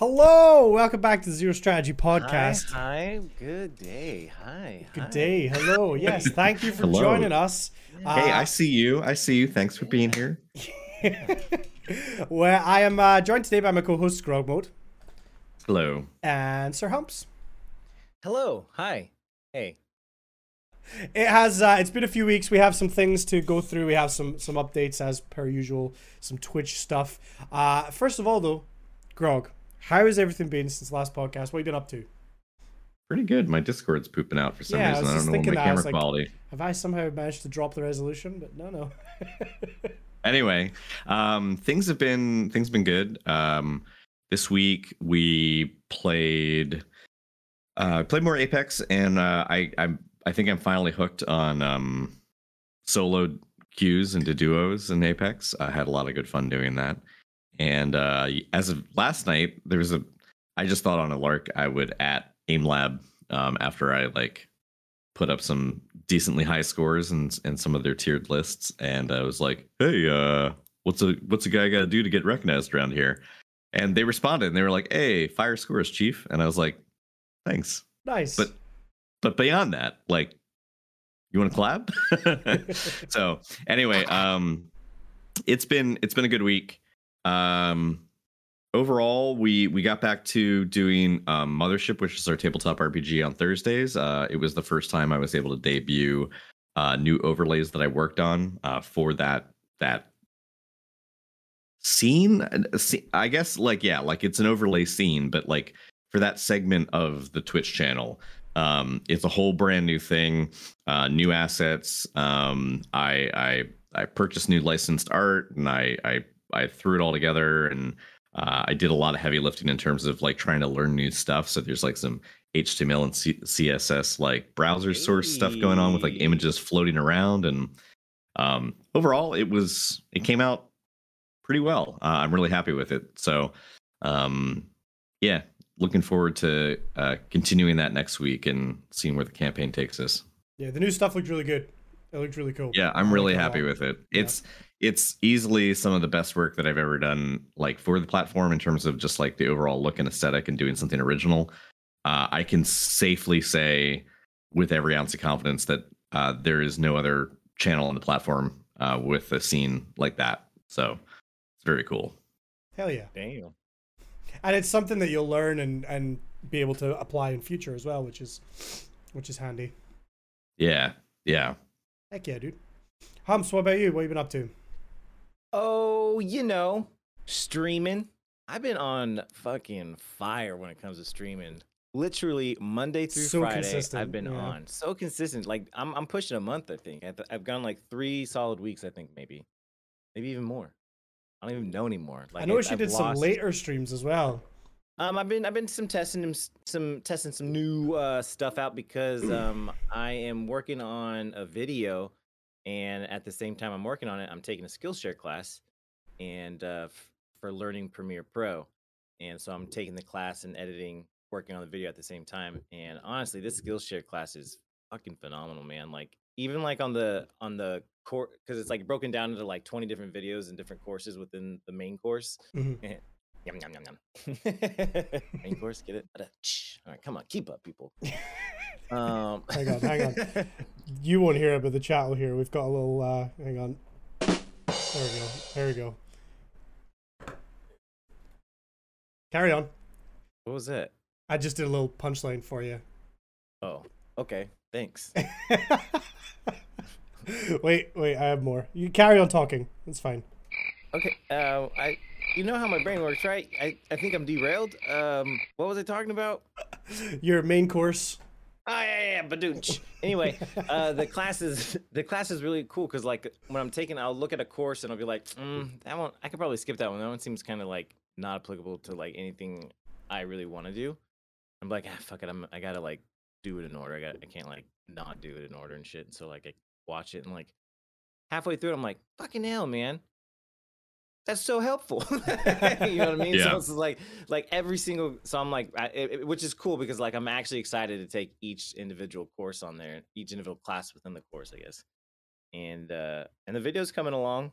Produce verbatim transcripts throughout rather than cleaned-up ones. Hello, welcome back to the Zero Strategy Podcast. Hi, hi. Good day. Hi. Good hi. day. Hello. Yes, thank you for Hello. joining us. Uh, hey, I see you. I see you. Thanks for being here. Well, I am uh, joined today by my co-hosts GrogMode. Hello. And Sir Humps. Hello. Hi. Hey. It has. Uh, it's been a few weeks. We have some things to go through. We have some some updates as per usual. Some Twitch stuff. Uh, first of all, though, Grog. How has everything been since the last podcast? What have you been up to? Pretty good. My Discord's pooping out for some yeah, reason. I, I don't know what my that. camera like, quality. Have I somehow managed to drop the resolution? But no, no. Anyway, um, things have been things have been good. Um, this week we played uh, played more Apex, and uh, I I I think I'm finally hooked on um, solo queues into duos in Apex. I had a lot of good fun doing that. And uh, as of last night, there was a, I just thought on a lark, I would at Aim Lab um, after I like put up some decently high scores and, and some of their tiered lists. And I was like, hey, uh, what's a what's a guy got to do to get recognized around here? And they responded and they were like, hey, fire scores, chief. And I was like, thanks. Nice. But but beyond that, like, you want to collab? So anyway, um, it's been it's been a good week. Um, overall, we, we got back to doing um, Mothership, which is our tabletop R P G on Thursdays. Uh, it was the first time I was able to debut uh, new overlays that I worked on uh, for that that scene. I guess, like, yeah, like it's an overlay scene, but like for that segment of the Twitch channel, um, it's a whole brand new thing, uh, new assets. Um, I I I purchased new licensed art, and I I. I threw it all together, and uh, I did a lot of heavy lifting in terms of like trying to learn new stuff. So there's like some H T M L and C CSS like browser source hey. stuff going on with like images floating around. And um, overall, it was it came out pretty well. Uh, I'm really happy with it. So um, yeah, looking forward to uh, continuing that next week and seeing where the campaign takes us. Yeah, the new stuff looked really good. It looked really cool. Yeah, I'm really happy with it. It's yeah. it's easily some of the best work that I've ever done, like for the platform in terms of just like the overall look and aesthetic and doing something original. Uh, I can safely say with every ounce of confidence that uh, there is no other channel on the platform uh, with a scene like that. So it's very cool. Hell yeah! Damn. And it's something that you'll learn and and be able to apply in future as well, which is which is handy. Yeah. Yeah. Heck yeah, dude. Humps, what about you? What have you been up to? Oh, you know, streaming. I've been on fucking fire when it comes to streaming. Literally Monday through so Friday, consistent. I've been yeah. on. So consistent. Like, I'm, I'm pushing a month, I think. I've gone like three solid weeks, I think, maybe. Maybe even more. I don't even know anymore. Like, I know she did lost. some later streams as well. Um, I've been I've been some testing some testing some new uh, stuff out because um, I am working on a video, and at the same time I'm working on it, I'm taking a Skillshare class, and uh, for learning Premiere Pro, and so I'm taking the class and editing, working on the video at the same time. And honestly, this Skillshare class is fucking phenomenal, man. Like even like on the on the course, because it's like broken down into like twenty different videos and different courses within the main course. Mm-hmm. Yum, yum, yum, yum. Main course, get it? All right, come on, keep up, people. Um, hang on, hang on. You won't hear it, but the chat will hear. We've got a little, uh, hang on. There we go, there we go. Carry on. What was that? I just did a little punchline for you. Oh, okay, thanks. Wait, wait, I have more. You carry on talking, it's fine. Okay, uh, I... You know how my brain works, right? I, I think I'm derailed. Um, what was I talking about? Your main course. Oh, yeah, yeah, badooch. Anyway, uh, the class is the class is really cool because like when I'm taking, I'll look at a course and I'll be like, mm, that one I could probably skip that one. That one seems kind of like not applicable to like anything I really want to do. I'm like, ah, fuck it. I'm I gotta like do it in order. I got I can't like not do it in order and shit. And so like I watch it and like halfway through it, I'm like, fucking hell, man. That's so helpful. You know what I mean? Yeah. So it's like, like every single, so I'm like, I, it, which is cool because like, I'm actually excited to take each individual course on there, each individual class within the course, I guess. And, uh, and the video's coming along.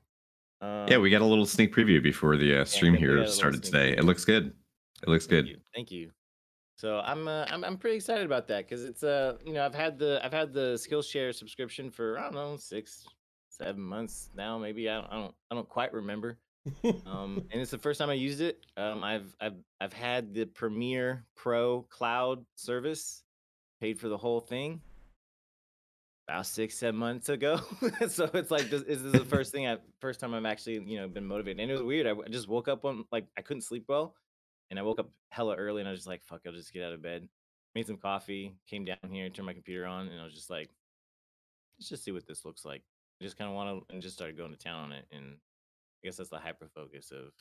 Um, yeah, we got a little sneak preview before the uh, stream here started today. Preview. It looks good. It looks good. Thank you. Thank you. So I'm uh, I'm I'm pretty excited about that because it's uh you know I've had the I've had the Skillshare subscription for I don't know six seven months now maybe I don't I don't, I don't quite remember. um and it's the first time I used it. Um I've I've I've had the Premiere Pro cloud service, paid for the whole thing about six, seven months ago. So it's like this, this is the first thing I first time I've actually, you know, been motivated. And it was weird. I, I just woke up one like I couldn't sleep well. And I woke up hella early and I was just like, fuck, I'll just get out of bed. Made some coffee, came down here, turned my computer on, and I was just like, let's just see what this looks like. I just kinda wanna and just started going to town on it, and I guess that's the hyper focus of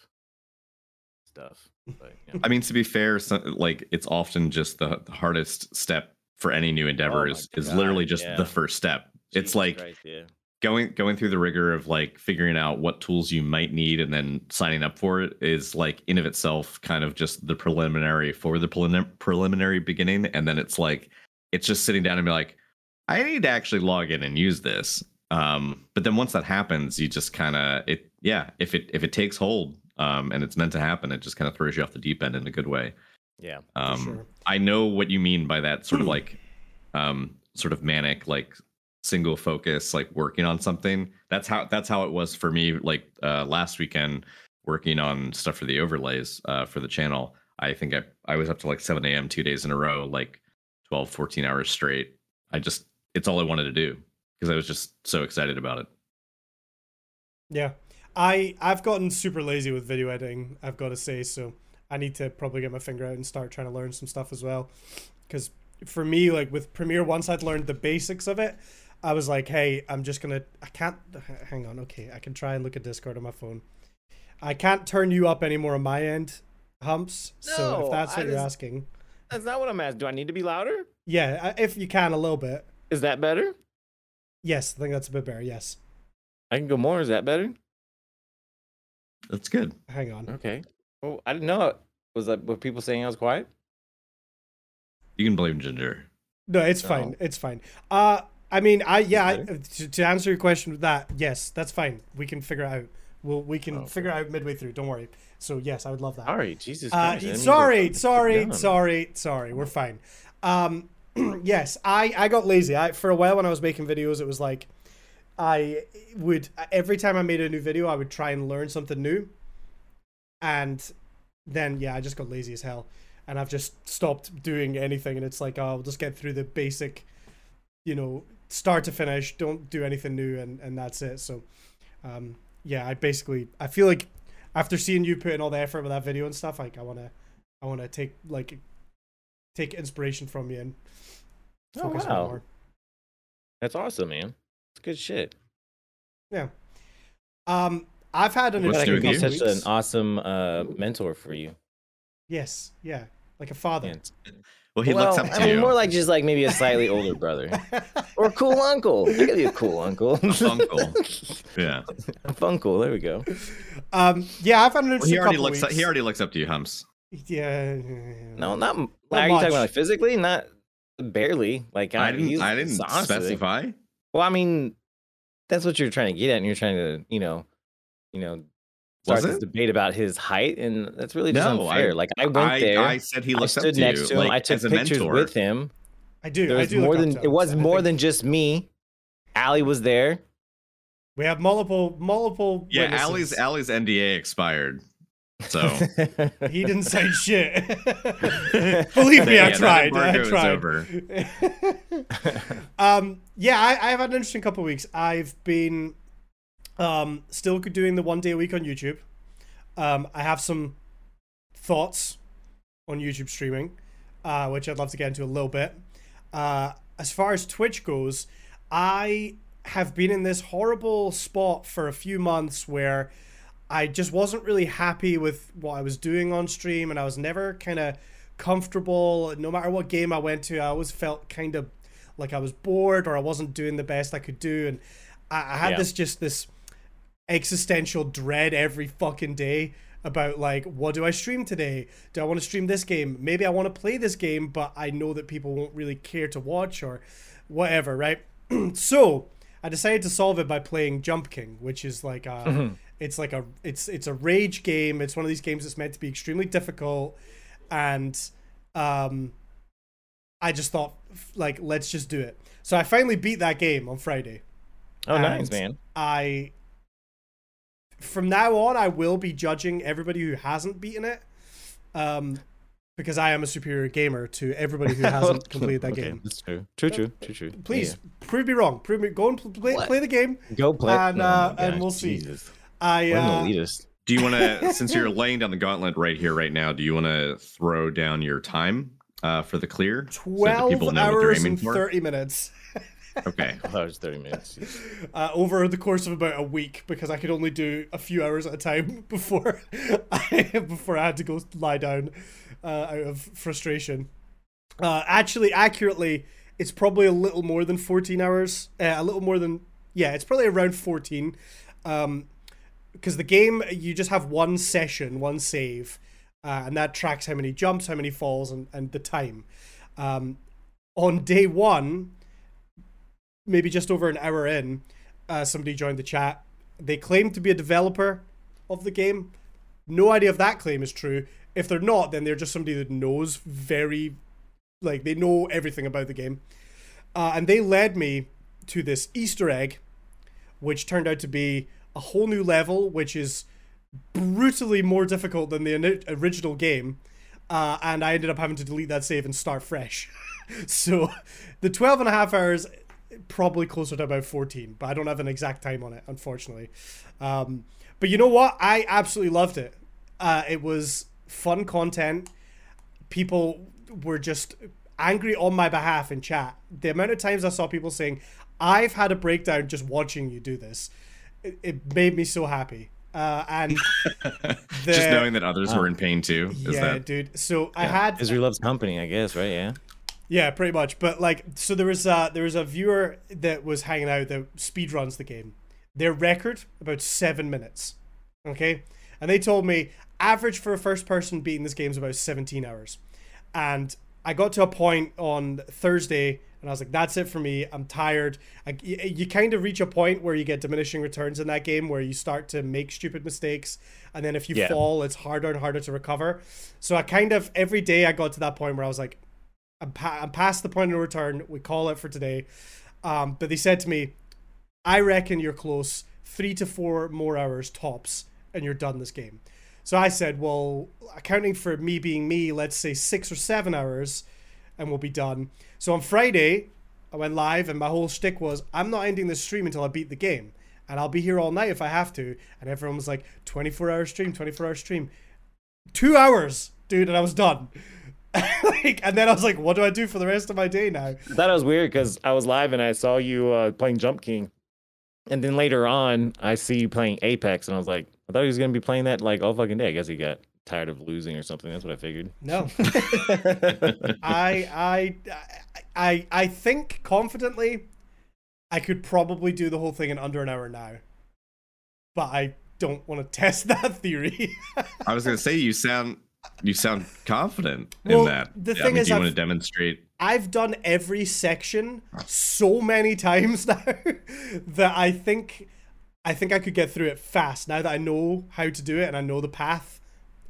stuff. But, you know. I mean, to be fair, so, like it's often just the, the hardest step for any new endeavor oh is, is literally just yeah. the first step. Jesus it's like Christ, yeah. going going through the rigor of like figuring out what tools you might need and then signing up for it is like in of itself kind of just the preliminary for the prelim preliminary beginning. And then it's like it's just sitting down and be like, I need to actually log in and use this. Um, but then once that happens, you just kind of it. Yeah, if it if it takes hold um, and it's meant to happen, it just kind of throws you off the deep end in a good way. Yeah, um, sure. I know what you mean by that sort of like um, sort of manic, like single focus, like working on something. That's how that's how it was for me. Like uh, last weekend, working on stuff for the overlays uh, for the channel. I think I, I was up to like seven a m two days in a row, like twelve, fourteen hours straight. I just it's all I wanted to do because I was just so excited about it. Yeah. I, I've gotten super lazy with video editing, I've got to say, so I need to probably get my finger out and start trying to learn some stuff as well. Because for me, like with Premiere, once I'd learned the basics of it, I was like, hey, I'm just going to, I can't, hang on, okay, I can try and look at Discord on my phone. I can't turn you up anymore on my end, Humps, no, so if that's what I you're just, asking. That's not what I'm asking. Do I need to be louder? Yeah, if you can, a little bit. Is that better? Yes, I think that's a bit better, yes. I can go more, is that better? That's good. Hang on. Okay. Well, I didn't know. Was that were people saying I was quiet? You can blame Ginger. No, it's no. fine. It's fine. Uh, I mean, I yeah. I, to, to answer your question with that, yes, that's fine. We can figure it out. We'll we can okay. figure it out midway through. Don't worry. So yes, I would love that. All right, Jesus. Uh, sorry, sorry, sorry, sorry. We're fine. Um, yes, I I got lazy. I for a while when I was making videos, it was like. I would every time I made a new video I would try and learn something new, and then yeah I just got lazy as hell and I've just stopped doing anything, and it's like I'll just get through the basic, you know, start to finish, don't do anything new, and and that's it. So um yeah I basically I feel like after seeing you put in all the effort with that video and stuff, like I want to I want to take like take inspiration from you and focus oh, wow. on more. That's awesome, man. Good shit. Yeah. Um, I've had an like such an awesome uh mentor for you. Yes. Yeah. Like a father. Yeah. Well, he well, looks up to I mean, you. More like just like maybe a slightly older brother, or a cool uncle. I could be a cool uncle. A uncle. Yeah. A uncle. There we go. Um. Yeah, I've had an interesting well, he already looks. Up, he already looks up to you, Humps. Yeah. No, not. not are you much. talking about like physically? Not barely. Like I, I didn't. I didn't specify. Well, I mean, that's what you're trying to get at, and you're trying to, you know, you know, start this debate about his height, and that's really just no, unfair. I, like I went I, there, I said he looked I stood up to next you, to him, like, I took pictures mentor. with him. I do. There was I do more than it was more than just me. Allie was there. We have multiple, multiple. Yeah, witnesses. Allie's Allie's N D A expired, so he didn't say shit. Believe me, yeah, I tried. I tried. Over. um. Yeah, I, I've had an interesting couple of weeks. I've been um, still doing the one day a week on YouTube. Um, I have some thoughts on YouTube streaming, uh, which I'd love to get into a little bit. Uh, as far as Twitch goes, I have been in this horrible spot for a few months where I just wasn't really happy with what I was doing on stream, and I was never kind of comfortable. No matter what game I went to, I always felt kind of like I was bored, or I wasn't doing the best I could do, and I, I had yeah. this just this existential dread every fucking day about like, what do I stream today? Do I want to stream this game? Maybe I want to play this game, but I know that people won't really care to watch or whatever, right? So I decided to solve it by playing Jump King, which is like a, mm-hmm. it's like a it's it's a rage game. It's one of these games that's meant to be extremely difficult, and um, I just thought, like, let's just do it. So I finally beat that game on Friday. Oh, nice, man. I, from now on, I will be judging everybody who hasn't beaten it, um, because I am a superior gamer to everybody who hasn't completed that okay, game. That's true. True, true, true, true. Please, yeah. prove me wrong. Prove me. Go and play, play the game. Go play. And, no, uh, and we'll see. Jesus. I, uh, do you want to, since you're laying down the gauntlet right here, right now, do you want to throw down your time uh, for the clear? twelve hours and thirty minutes Okay, twelve hours, thirty minutes Uh, over the course of about a week, because I could only do a few hours at a time before I, before I had to go lie down uh, out of frustration. Uh, actually, accurately, it's probably a little more than fourteen hours Uh, a little more than, yeah, it's probably around fourteen Um, because the game, you just have one session, one save, uh, and that tracks how many jumps, how many falls, and, and the time. Um, on day one, maybe just over an hour in, uh, somebody joined the chat. They claim to be a developer of the game. No idea if that claim is true. If they're not, then they're just somebody that knows very, like, they know everything about the game. Uh, and they led me to this Easter egg, which turned out to be a whole new level, which is brutally more difficult than the original game. Uh, and I ended up having to delete that save and start fresh. So the twelve and a half hours probably closer to about fourteen, but I don't have an exact time on it, unfortunately. Um, but you know what? I absolutely loved it. Uh, it was fun content. People were just angry on my behalf in chat. The amount of times I saw people saying, I've had a breakdown just watching you do this. It, it made me so happy. Uh, and the, just knowing that others oh. were in pain too. Is yeah, that, dude. So yeah. I had... Israel loves company, I guess, right? Yeah. Yeah, pretty much. But like, so there was a, there was a viewer that was hanging out that speedruns the game. Their record, about seven minutes. Okay? And they told me, average for a first person beating this game is about seventeen hours And I got to a point on Thursday, and I was like, that's it for me. I'm tired. I, you, you kind of reach a point where you get diminishing returns in that game, where you start to make stupid mistakes. And then if you yeah. fall, it's harder and harder to recover. So I kind of, every day I got to that point where I was like, I'm, pa- I'm past the point of return. We call it for today. Um, but they said to me, I reckon you're close. Three to four more hours tops, and you're done this game. So I said, well, accounting for me being me, let's say six or seven hours, and we'll be done. So on Friday, I went live, and my whole shtick was, I'm not ending this stream until I beat the game. And I'll be here all night if I have to. And everyone was like, twenty-four hour stream, twenty-four hour stream Two hours, dude, and I was done. Like, and then I was like, what do I do for the rest of my day now? I thought it was weird because I was live and I saw you uh, playing Jump King. And then later on, I see you playing Apex, and I was like, I thought he was going to be playing that like all fucking day. I guess he got tired of losing or something. That's what I figured. No. I, I, I, I think confidently I could probably do the whole thing in under an hour now, but I don't want to test that theory. I was going to say, you sound, you sound confident well, in that. The thing I mean, is, do you I've, want to demonstrate? I've done every section so many times now that I think, I think I could get through it fast. Now that I know how to do it and I know the path,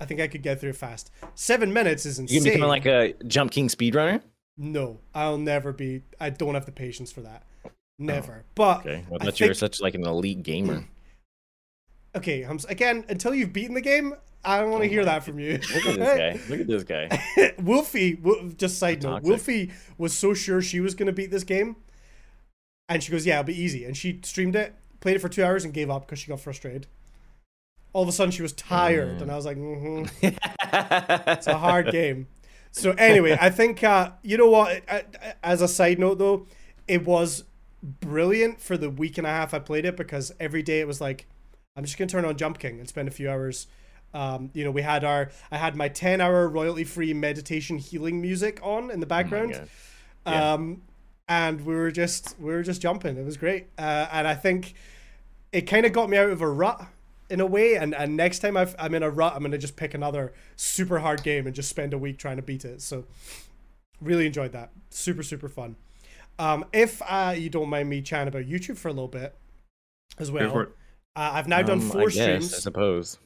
I think I could get through it fast. Seven minutes is insane. You becoming like a Jump King speedrunner? No, I'll never be. I don't have the patience for that. Never. Oh, but okay. Well, I thought you were such like an elite gamer. Okay, Humps, again, until you've beaten the game, I don't want to oh, hear man. that from you. Look at this guy. Look at this guy. Wolfie, just side note, Wolfie was so sure she was going to beat this game. And she goes, yeah, it'll be easy. And she streamed it, played it for two hours, and gave up because she got frustrated. All of a sudden, she was tired, mm. and I was like, mm-hmm. It's a hard game. So anyway, I think, uh, you know what, as a side note, though, it was brilliant for the week and a half I played it, because every day it was like, I'm just going to turn on Jump King and spend a few hours. Um, you know, we had our, I had my ten hour royalty-free meditation healing music on in the background. Oh yeah. Um, and we were just, we were just jumping. It was great. Uh, and I think it kind of got me out of a rut in a way, and, and next time I've, I'm in a rut, I'm going to just pick another super hard game and just spend a week trying to beat it. So really enjoyed that. Super, super fun. Um, if uh, you don't mind me chatting about YouTube for a little bit as well. Uh, I've now um, done four I guess, streams. I suppose.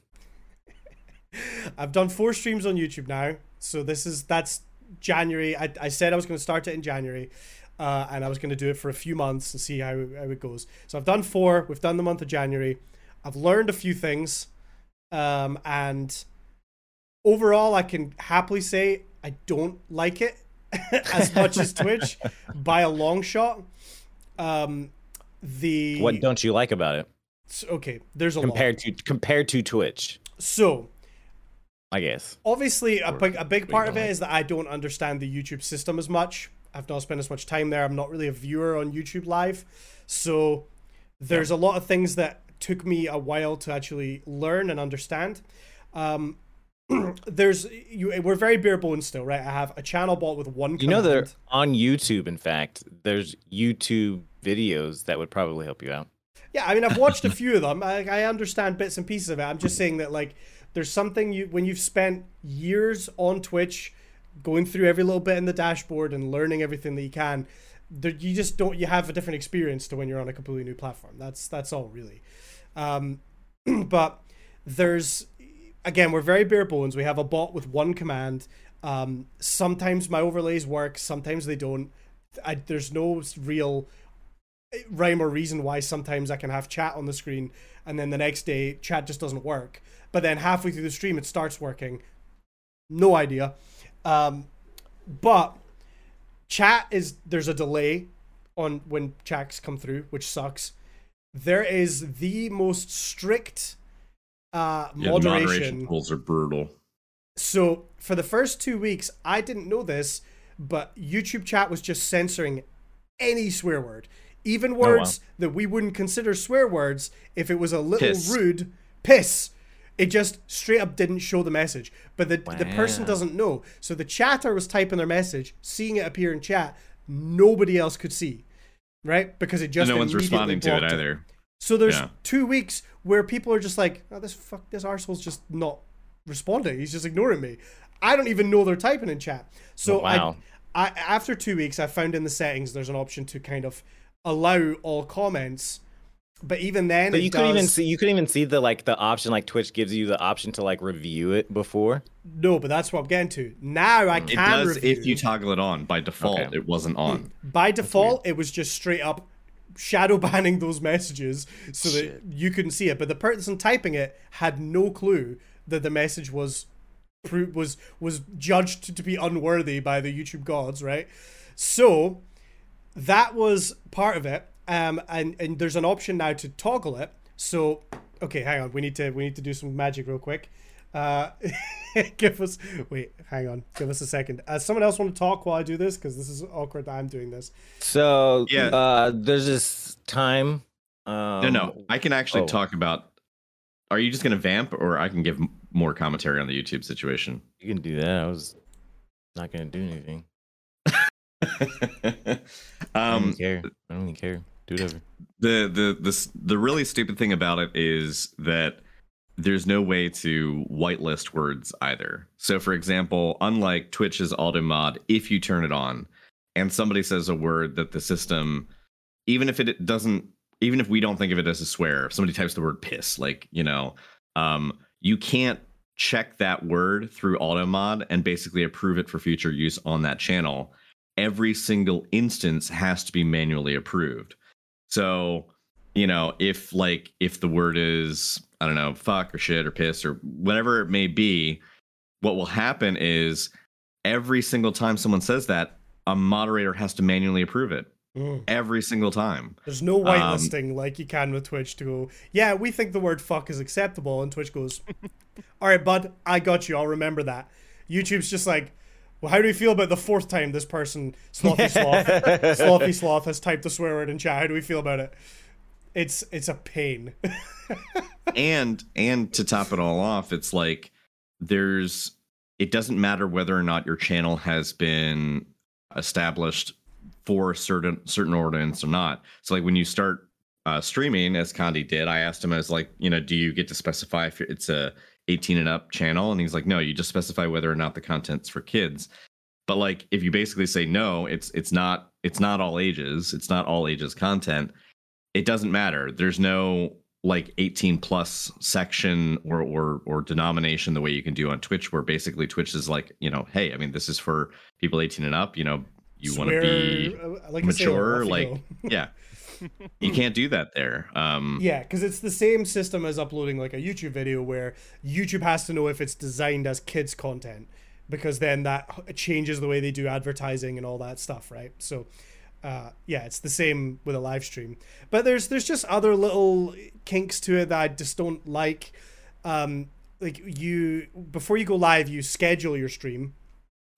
I've done four streams on YouTube now. So this is, that's January. I, I said I was going to start it in January, uh, and I was going to do it for a few months and see how, how it goes. So I've done four. We've done the month of January. I've learned a few things. Um, and overall, I can happily say I don't like it as much as Twitch by a long shot. Um, the What don't you like about it? Okay, there's a compared lot. to compared to Twitch. So, I guess obviously a big a big part of it is that I don't understand the YouTube system as much. I've not spent as much time there. I'm not really a viewer on YouTube Live, so there's yeah. a lot of things that took me a while to actually learn and understand. Um, there's you, we're very bare bones still, right? I have a channel bought with one. You command. know, they're on YouTube. In fact, there's YouTube videos that would probably help you out. Yeah, I mean, I've watched a few of them. I, I understand bits and pieces of it. I'm just saying that, like, there's something you when you've spent years on Twitch, going through every little bit in the dashboard and learning everything that you can, there, you just don't. You have a different experience to when you're on a completely new platform. That's that's all really. Um, but there's again, we're very bare bones. We have a bot with one command. Um, sometimes my overlays work. Sometimes they don't. I, there's no real rhyme or reason why sometimes I can have chat on the screen and then the next day chat just doesn't work, but then halfway through the stream it starts working. No idea. Um but chat is, there's a delay on when chats come through, which sucks. There is the most strict uh yeah, moderation. moderation rules are brutal. So for the first two weeks, I didn't know this, but YouTube chat was just censoring any swear word. Even words oh, wow. that we wouldn't consider swear words if it was a little piss. rude. Piss. It just straight up didn't show the message. But the, wow. the person doesn't know. So the chatter was typing their message, seeing it appear in chat. Nobody else could see. Right? Because it just and no one's responding to it either. It. So there's yeah. two weeks where people are just like, oh, this fuck, this arsehole's just not responding. He's just ignoring me. I don't even know they're typing in chat. So oh, wow. I, I, after two weeks, I found in the settings there's an option to kind of allow all comments, but even then but you couldn't even see you couldn't even see the like the option, like Twitch gives you the option to like review it before. No, but that's what I'm getting to now. I can it does review. If you toggle it on by default. Okay. It wasn't on by default. It was just straight up shadow banning those messages so Shit. that you couldn't see it, but the person typing it had no clue that the message was was was judged to be unworthy by the YouTube gods, right? So that was part of it, um, and and there's an option now to toggle it. So, okay, hang on, we need to we need to do some magic real quick. Uh, give us wait, hang on, give us a second. Uh, someone else want to talk while I do this, because this is awkward that I'm doing this. So yeah, uh, there's this time. Um, no, no, I can actually oh. talk about. Are you just gonna vamp, or I can give more commentary on the YouTube situation? You can do that. I was not gonna do anything. um, I don't care. I don't even care. Do whatever. The, the the the really stupid thing about it is that there's no way to whitelist words either. So, for example, unlike Twitch's auto mod, if you turn it on and somebody says a word that the system, even if it doesn't, even if we don't think of it as a swear, if somebody types the word piss, like, you know, um, you can't check that word through auto mod and basically approve it for future use on that channel. Every single instance has to be manually approved. So, you know, if like if the word is, I don't know, fuck or shit or piss or whatever it may be, what will happen is every single time someone says that, a moderator has to manually approve it. Mm. Every single time. There's no whitelisting um, like you can with Twitch to go, yeah, we think the word fuck is acceptable. And Twitch goes, all right, bud, I got you. I'll remember that. YouTube's just like, well, how do you feel about the fourth time this person, Slothy Sloth, Slothy Sloth, has typed the swear word in chat? How do we feel about it? It's it's a pain. and and to top it all off, it's like there's it doesn't matter whether or not your channel has been established for a certain certain ordinance or not. So like when you start uh, streaming, as Condi did, I asked him, I was like, you know, do you get to specify if it's a eighteen and up channel? And he's like, no, you just specify whether or not the content's for kids. But like, if you basically say no, it's it's not it's not all ages, it's not all ages content, it doesn't matter. There's no like eighteen plus section or or or denomination the way you can do on Twitch, where basically Twitch is like, you know, hey, I mean, this is for people eighteen and up, you know, you want to be like mature, like, yeah. You can't do that there. Um, yeah, because it's the same system as uploading like a YouTube video, where YouTube has to know if it's designed as kids content, because then that changes the way they do advertising and all that stuff, right? So uh, yeah, it's the same with a live stream. But there's there's just other little kinks to it that I just don't like. Um, like you, before you go live, you schedule your stream.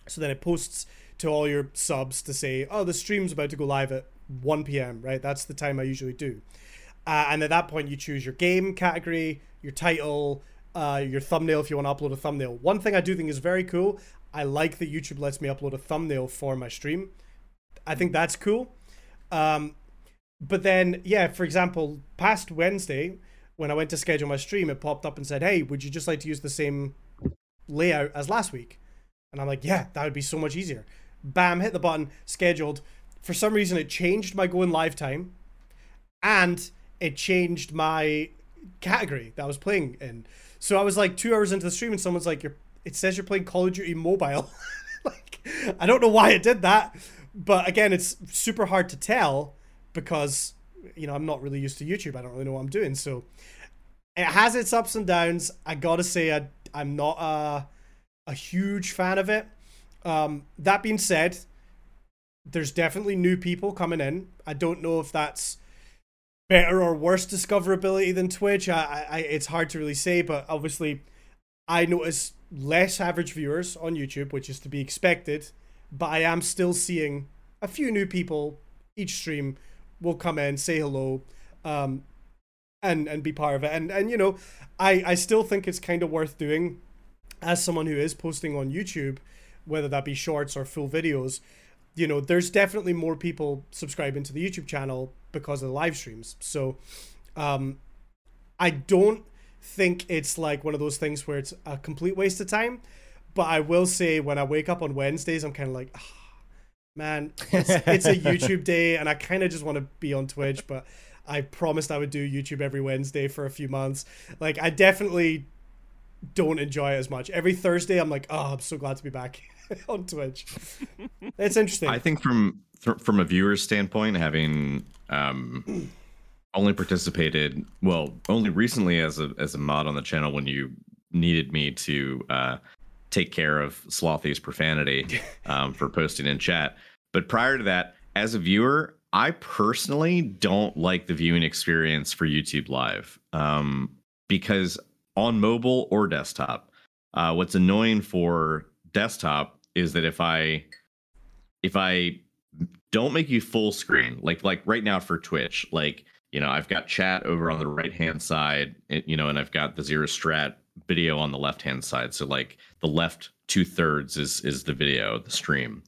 So then it posts to all your subs to say, oh, the stream's about to go live at one p m, right? That's the time I usually do. Uh, and at that point, you choose your game category, your title, uh, your thumbnail if you want to upload a thumbnail. One thing I do think is very cool, I like that YouTube lets me upload a thumbnail for my stream. I think that's cool. Um, but then, yeah, for example, past Wednesday, when I went to schedule my stream, it popped up and said, hey, would you just like to use the same layout as last week? And I'm like, yeah, that would be so much easier. Bam, hit the button, scheduled. For some reason, it changed my going live time, and it changed my category that I was playing in. So I was like two hours into the stream, and someone's like, you're, it says you're playing Call of Duty Mobile. Like, I don't know why it did that. But again, it's super hard to tell because, you know, I'm not really used to YouTube. I don't really know what I'm doing. So it has its ups and downs. I got to say, I, I'm not a, a huge fan of it. Um, that being said, there's definitely new people coming in. I don't know if that's better or worse discoverability than Twitch. I, I, it's hard to really say, but obviously I notice less average viewers on YouTube, which is to be expected, but I am still seeing a few new people. Each stream will come in, say hello, um, and, and be part of it. And, and you know, I, I still think it's kind of worth doing as someone who is posting on YouTube, whether that be shorts or full videos. You know, there's definitely more people subscribing to the YouTube channel because of the live streams. So um, I don't think it's like one of those things where it's a complete waste of time. But I will say, when I wake up on Wednesdays, I'm kind of like, oh, man, it's, it's a YouTube day and I kind of just want to be on Twitch. But I promised I would do YouTube every Wednesday for a few months. Like, I definitely don't enjoy it as much. Every Thursday, I'm like, oh, I'm so glad to be back on Twitch. That's interesting. I think from from a viewer's standpoint, having um only participated well only recently as a as a mod on the channel when you needed me to uh take care of Slothy's profanity um for posting in chat, but prior to that, as a viewer, I personally don't like the viewing experience for YouTube Live, um because on mobile or desktop, uh what's annoying for desktop is that if I if I don't make you full screen, like like right now for Twitch, like, you know, I've got chat over on the right hand side, you know, and I've got the Zero Strat video on the left hand side. So like the left two thirds is is the video, the stream.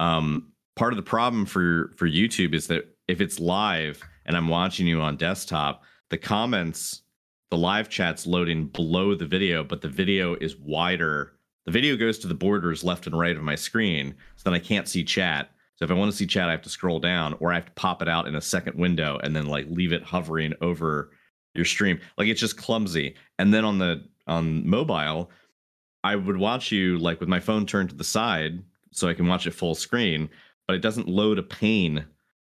Um, part of the problem for for YouTube is that if it's live and I'm watching you on desktop, the comments, the live chat's loading below the video, but the video is wider. The video goes to the borders left and right of my screen, so then I can't see chat. So if I want to see chat, I have to scroll down, or I have to pop it out in a second window and then like leave it hovering over your stream. Like, it's just clumsy. And then on the on mobile, I would watch you like with my phone turned to the side so I can watch it full screen, but it doesn't load a pane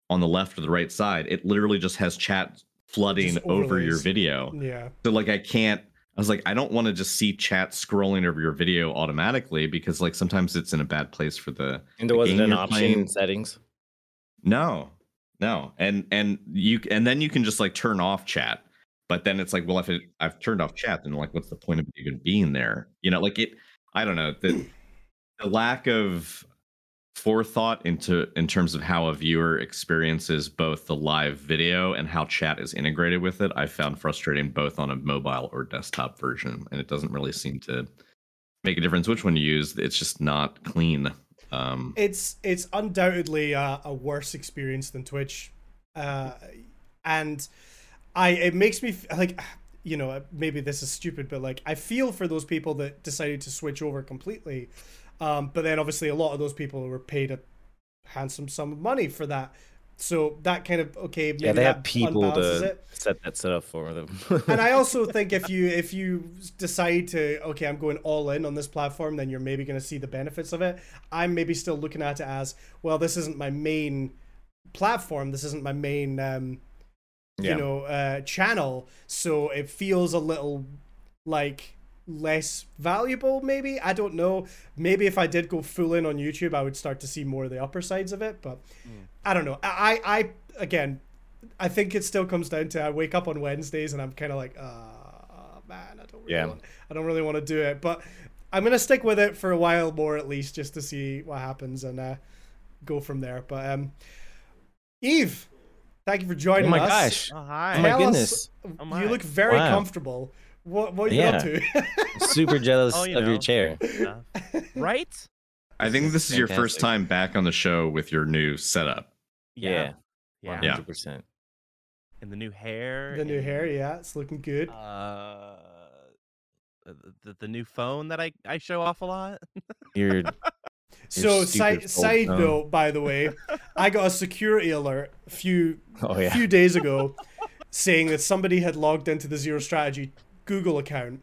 on the left or the right side. It literally just has chat flooding over your video. Yeah. So like I can't. I was like, I don't want to just see chat scrolling over your video automatically, because like sometimes it's in a bad place for the. And there the wasn't an option playing. In settings. No, no, and and you and then you can just like turn off chat, but then it's like, well, if it, I've turned off chat, then like, what's the point of even being there? You know, like it. I don't know, the, the lack of forethought into in terms of how a viewer experiences both the live video and how chat is integrated with it, I found frustrating both on a mobile or desktop version, and it doesn't really seem to make a difference which one you use. It's just not clean. Um, it's it's undoubtedly a, a worse experience than Twitch, uh, and I it makes me like, you know, maybe this is stupid, but like I feel for those people that decided to switch over completely. Um, but then obviously a lot of those people were paid a handsome sum of money for that So that kind of, okay, maybe yeah, they have people to it. set that set up for them. And I also think if you if you decide to, okay, I'm going all in on this platform, then you're maybe going to see the benefits of it. I'm maybe still looking at it as, well, this isn't my main platform. This isn't my main, um, yeah. you know, uh, channel. So it feels a little like less valuable, maybe. I don't know. Maybe if I did go full in on YouTube, I would start to see more of the upper sides of it. But mm. I don't know. I, I, again, I think it still comes down to I wake up on Wednesdays and I'm kind of like, oh, man, I don't really, yeah. want, I don't really want to do it. But I'm going to stick with it for a while more, at least, just to see what happens and uh, go from there. But um, Eve, thank you for joining us. Oh, my us. gosh. Oh, hi. Oh, my goodness. Us, oh, my. You look very wow. comfortable. What, what are you yeah. up to? Super jealous oh, you of know. your chair. Yeah. Right? I think this is Fantastic. your first time back on the show with your new setup. Yeah. Yeah. yeah. one hundred percent. And the new hair. The and, new hair, yeah. It's looking good. Uh, the, the new phone that I, I show off a lot. your, your so, side, side note, by the way, I got a security alert a few, oh, yeah. few days ago saying that somebody had logged into the Zero Strategy Google account,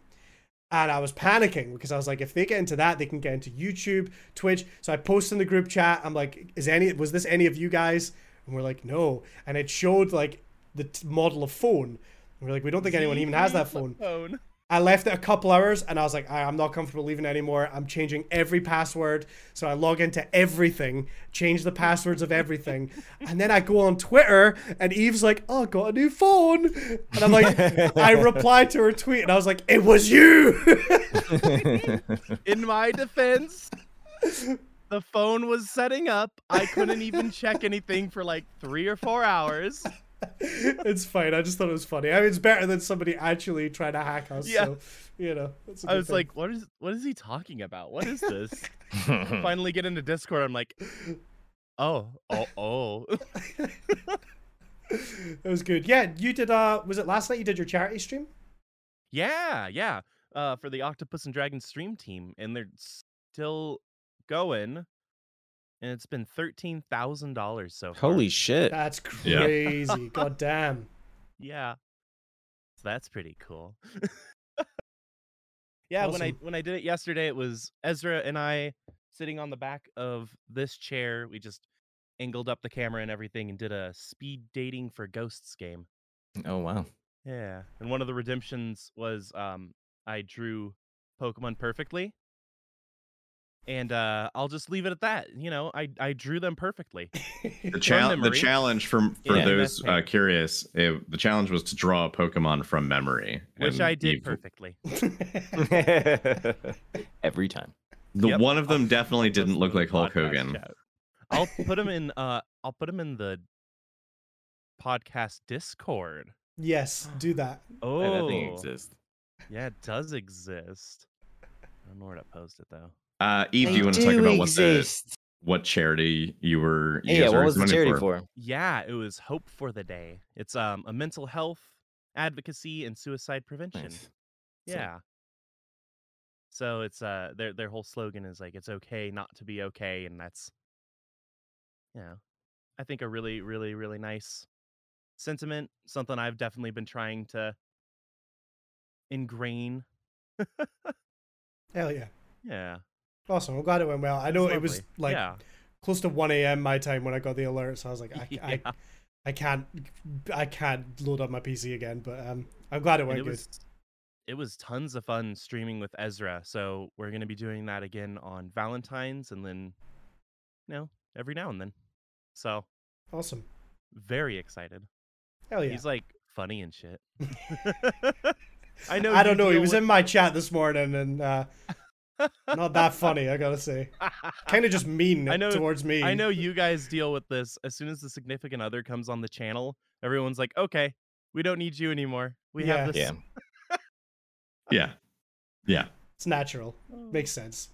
and I was panicking because I was like, if they get into that, they can get into YouTube, Twitch. So I post in the group chat, I'm like, is any was this any of you guys? And we're like, no. And it showed like the t- model of phone, and we're like, we don't think anyone even has that phone. phone I left it a couple hours and I was like, I'm not comfortable leaving it anymore. I'm changing every password. So I log into everything, change the passwords of everything. And then I go on Twitter and Eve's like, oh, I got a new phone. And I'm like, I replied to her tweet and I was like, it was you. In my defense, the phone was setting up. I couldn't even check anything for like three or four hours. It's fine. I just thought it was funny. I mean, it's better than somebody actually trying to hack us. Yeah. So, you know, that's a I was thing. like, what is what is he talking about? What is this? Finally get into Discord. I'm like, oh, oh, oh. That was good. Yeah, you did. Uh, was it last night you did your charity stream? Yeah, yeah. Uh, for the Octopus and Dragon stream team, and they're still going. And it's been thirteen thousand dollars so far. Holy shit! That's crazy. Yeah. God damn. Yeah. So that's pretty cool. yeah. Awesome. When I when I did it yesterday, it was Ezra and I sitting on the back of this chair. We just angled up the camera and everything, and did a speed dating for ghosts game. Oh wow. Yeah. And one of the redemptions was um I drew Pokémon perfectly. And uh, I'll just leave it at that. You know, I, I drew them perfectly. The, chal- the challenge from, for yeah, those uh, curious, it, the challenge was to draw a Pokemon from memory. Which I did you... perfectly. Every time. The yep. One of them I'll, definitely didn't look like Hulk Hogan. Show. I'll put him in uh I'll put him in the podcast Discord. Yes, do that. Oh, and that thing exists. Yeah, it does exist. I don't know where to post it though. Uh, Eve, do you want to talk about what the, what charity you were? You yeah, what was the charity for? for? Yeah, it was Hope for the Day. It's um a mental health advocacy and suicide prevention. Nice. Yeah. Sick. So it's uh their their whole slogan is like, it's okay not to be okay, and that's, you know, I think a really really really nice sentiment. Something I've definitely been trying to ingrain. Hell yeah. Yeah. Awesome. I'm glad it went well. I know it was like yeah. close to one a.m. my time when I got the alert, so I was like, I, yeah. I, I can't, I can't load up my P C again. But um, I'm glad it went it good. Was, it was tons of fun streaming with Ezra. So we're gonna be doing that again on Valentine's, and then, you know, every now and then. So awesome. Very excited. Hell yeah. He's like funny and shit. I know. I don't know. He was with... in my chat this morning, and. Uh, Not that funny, I gotta say. Kind of just mean I know, towards me. I know you guys deal with this. As soon as the significant other comes on the channel, everyone's like, okay, we don't need you anymore. We yeah. have this. Yeah. yeah. Yeah. It's natural. Makes sense.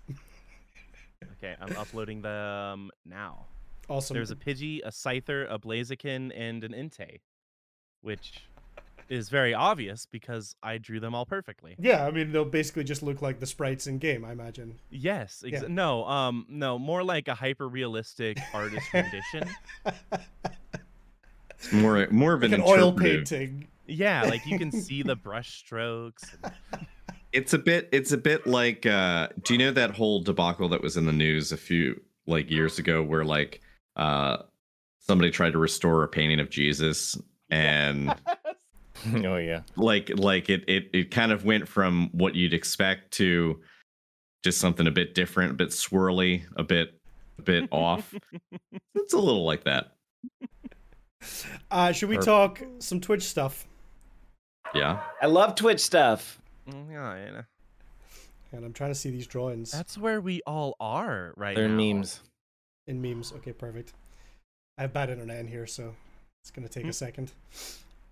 Okay, I'm uploading them now. Awesome. There's a Pidgey, a Scyther, a Blaziken, and an Entei, which... is very obvious because I drew them all perfectly. Yeah, I mean, they'll basically just look like the sprites in game, I imagine. Yes. Ex- yeah. No, um, no, more like a hyper realistic artist rendition. It's more more of like an, an oil painting. Yeah, like you can see the brush strokes. It's a bit it's a bit like uh do you know that whole debacle that was in the news a few like years ago where like uh somebody tried to restore a painting of Jesus and yes. oh yeah. Like like it, it it kind of went from what you'd expect to just something a bit different, a bit swirly, a bit a bit off. It's a little like that. Uh, should we Perfect. talk some Twitch stuff? Yeah. I love Twitch stuff. Yeah, yeah. And I'm trying to see these drawings. That's where we all are right They're now. They're memes. In memes. Okay, perfect. I have bad internet in here, so it's going to take mm-hmm. a second.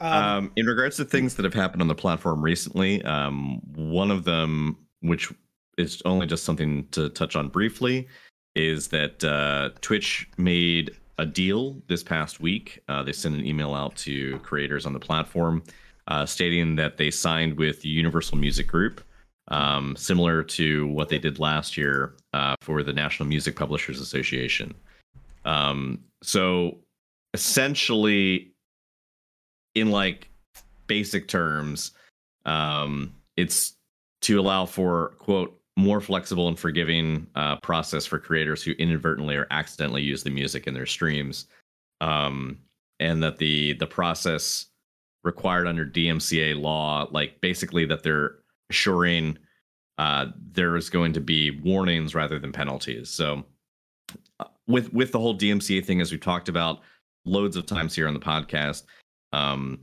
Um, um, in regards to things that have happened on the platform recently, um, one of them, which is only just something to touch on briefly, is that uh, Twitch made a deal this past week. Uh, they sent an email out to creators on the platform uh, stating that they signed with Universal Music Group, um, similar to what they did last year uh, for the National Music Publishers Association. Um, so essentially, in like basic terms, um, it's to allow for, quote, more flexible and forgiving uh, process for creators who inadvertently or accidentally use the music in their streams, um, and that the the process required under D M C A law, like basically that they're assuring uh, there is going to be warnings rather than penalties. So uh, with with the whole D M C A thing, as we've talked about loads of times here on the podcast, um,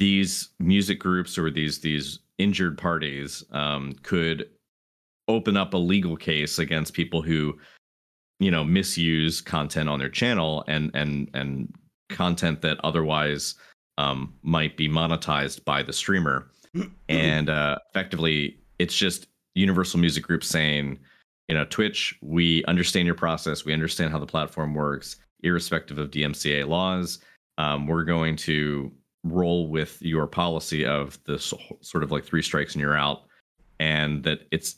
these music groups or these these injured parties um, could open up a legal case against people who, you know, misuse content on their channel and and and content that otherwise um, might be monetized by the streamer. And uh, effectively, it's just Universal Music Group saying, you know, Twitch, we understand your process. We understand how the platform works, irrespective of D M C A laws. Um, we're going to roll with your policy of this sort of like three strikes and you're out, and that it's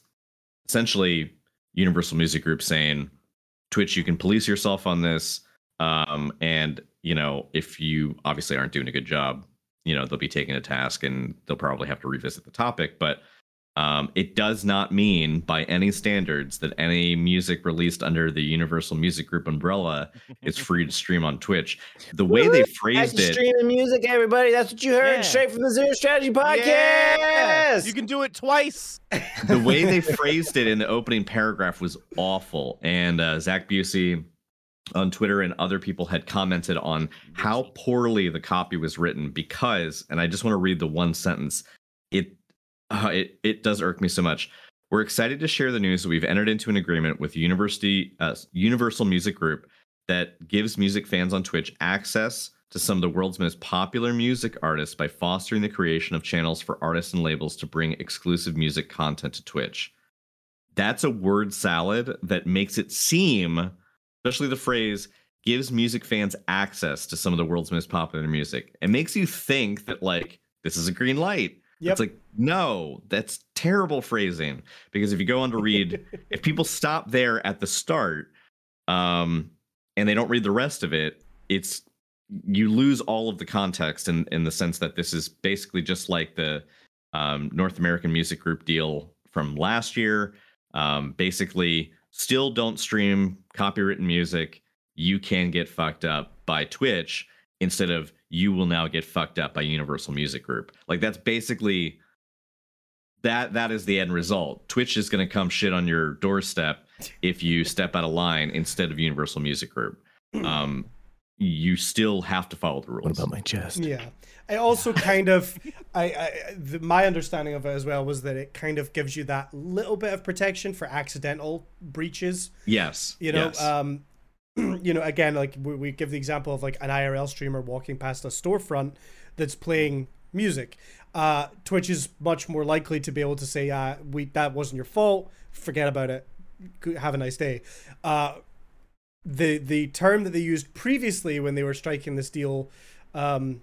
essentially Universal Music Group saying, Twitch, you can police yourself on this. Um, and, you know, if you obviously aren't doing a good job, you know, they'll be taken to task and they'll probably have to revisit the topic. But um, it does not mean by any standards that any music released under the Universal Music Group umbrella is free to stream on Twitch. The way Woo-hoo! they phrased it. Streaming music, everybody. That's what you heard yeah. straight from the Zero Strategy podcast. Yeah. You can do it twice. The way they phrased it in the opening paragraph was awful. And uh, Zach Busey on Twitter and other people had commented on how poorly the copy was written because, and I just want to read the one sentence, it Uh, it, it does irk me so much. We're excited to share the news that we've entered into an agreement with University uh, Universal Music Group that gives music fans on Twitch access to some of the world's most popular music artists by fostering the creation of channels for artists and labels to bring exclusive music content to Twitch. That's a word salad that makes it seem, especially the phrase, gives music fans access to some of the world's most popular music. It makes you think that, like, this is a green light. Yep. It's like, no, that's terrible phrasing, because if you go on to read, if people stop there at the start um, and they don't read the rest of it, it's you lose all of the context in, in the sense that this is basically just like the um, North American Music Group deal from last year. Um, basically, still don't stream copywritten music. You can get fucked up by Twitch instead of you will now get fucked up by Universal Music Group. Like, that's basically that that is the end result. Twitch is going to come shit on your doorstep if you step out of line instead of Universal Music Group. Um, you still have to follow the rules. What about my chest? Yeah. I also kind of, I, I the, my understanding of it as well was that it kind of gives you that little bit of protection for accidental breaches. Yes. You know, yes. um, you know, again, like we, we give the example of like an I R L streamer walking past a storefront that's playing music. Uh, Twitch is much more likely to be able to say, uh, we that wasn't your fault. Forget about it. Have a nice day. Uh, the the term that they used previously when they were striking this deal, um,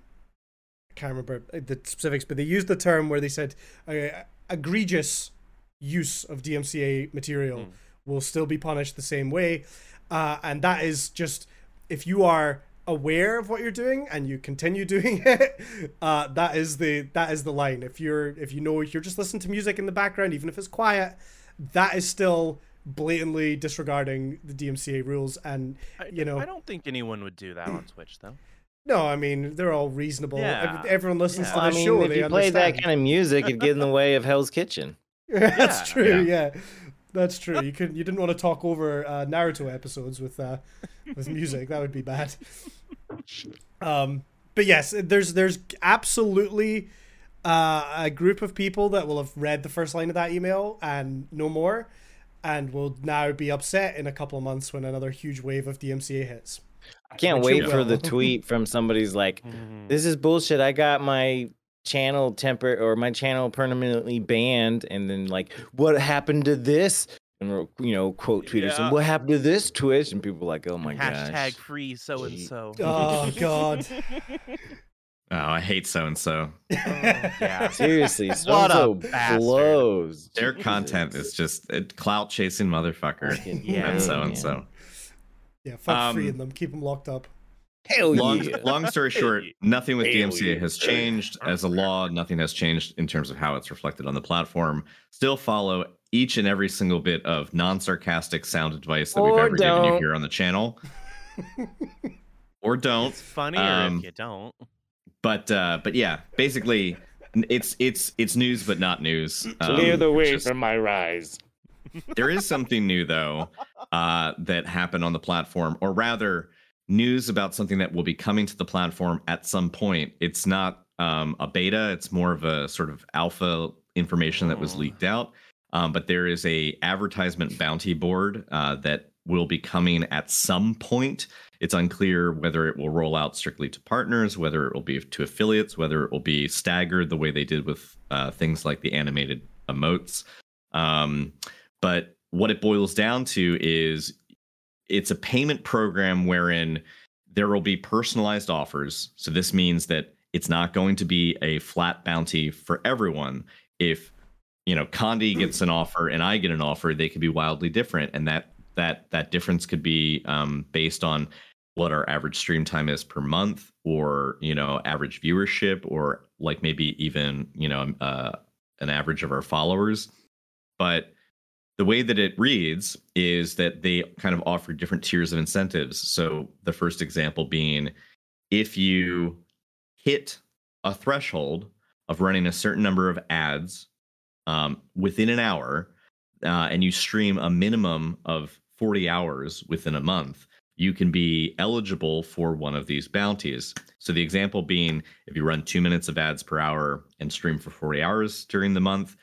I can't remember the specifics, but they used the term where they said uh, egregious use of D M C A material mm. will still be punished the same way. Uh, and that is just, if you are aware of what you're doing and you continue doing it, uh, that is the that is the line. If you're if you know you're just listening to music in the background, even if it's quiet, that is still blatantly disregarding the D M C A rules. And you know, I don't think anyone would do that on Twitch, though. No, I mean, they're all reasonable. Yeah. Everyone listens yeah. to the I mean, show. If they you play that kind of music, it'd get in the way of Hell's Kitchen. That's yeah, true. Yeah. yeah, that's true. You could you didn't want to talk over uh, Naruto episodes with uh, with music. That would be bad. Um, but yes, there's there's absolutely uh, a group of people that will have read the first line of that email and no more, and will now be upset in a couple of months when another huge wave of D M C A hits. I can't wait for the tweet from somebody's like, this is bullshit. I got my channel temper or my channel permanently banned. And then like, what happened to this? And, you know, quote tweeters. Yeah. And what happened to this Twitch? And people are like, oh my gosh. Hashtag free so-and-so. Oh, God. Oh, I hate so-and-so. Oh, yeah. Seriously, so-and-so blows. Their content is just a clout chasing motherfucker. Yeah, and so-and-so. Yeah, fuck um, free in them. Keep them locked up. Hell long, yeah. Long story short, nothing with hell D M C A yeah. has changed. As a law, nothing has changed in terms of how it's reflected on the platform. Still follow each and every single bit of non-sarcastic sound advice that or we've ever don't. given you here on the channel. Or don't. It's funnier um, if you don't. But uh, but yeah, basically, it's it's it's news, but not news. Um, Clear the way just... for my rise. There is something new, though, uh, that happened on the platform, or rather news about something that will be coming to the platform at some point. It's not um, a beta. It's more of a sort of alpha information that was leaked out. Um, but there is a advertisement bounty board uh, that will be coming at some point. It's unclear whether it will roll out strictly to partners, whether it will be to affiliates, whether it will be staggered the way they did with uh, things like the animated emotes. Um, But what it boils down to is it's a payment program wherein there will be personalized offers. So this means that it's not going to be a flat bounty for everyone. If, you know, Condi gets an offer and I get an offer, they could be wildly different. And that that that difference could be um, based on what our average stream time is per month, or, you know, average viewership, or like maybe even, you know, uh, an average of our followers. But the way that it reads is that they kind of offer different tiers of incentives. So the first example being, if you hit a threshold of running a certain number of ads um, within an hour, uh, and you stream a minimum of forty hours within a month, you can be eligible for one of these bounties. So the example being, if you run two minutes of ads per hour and stream for forty hours during the month,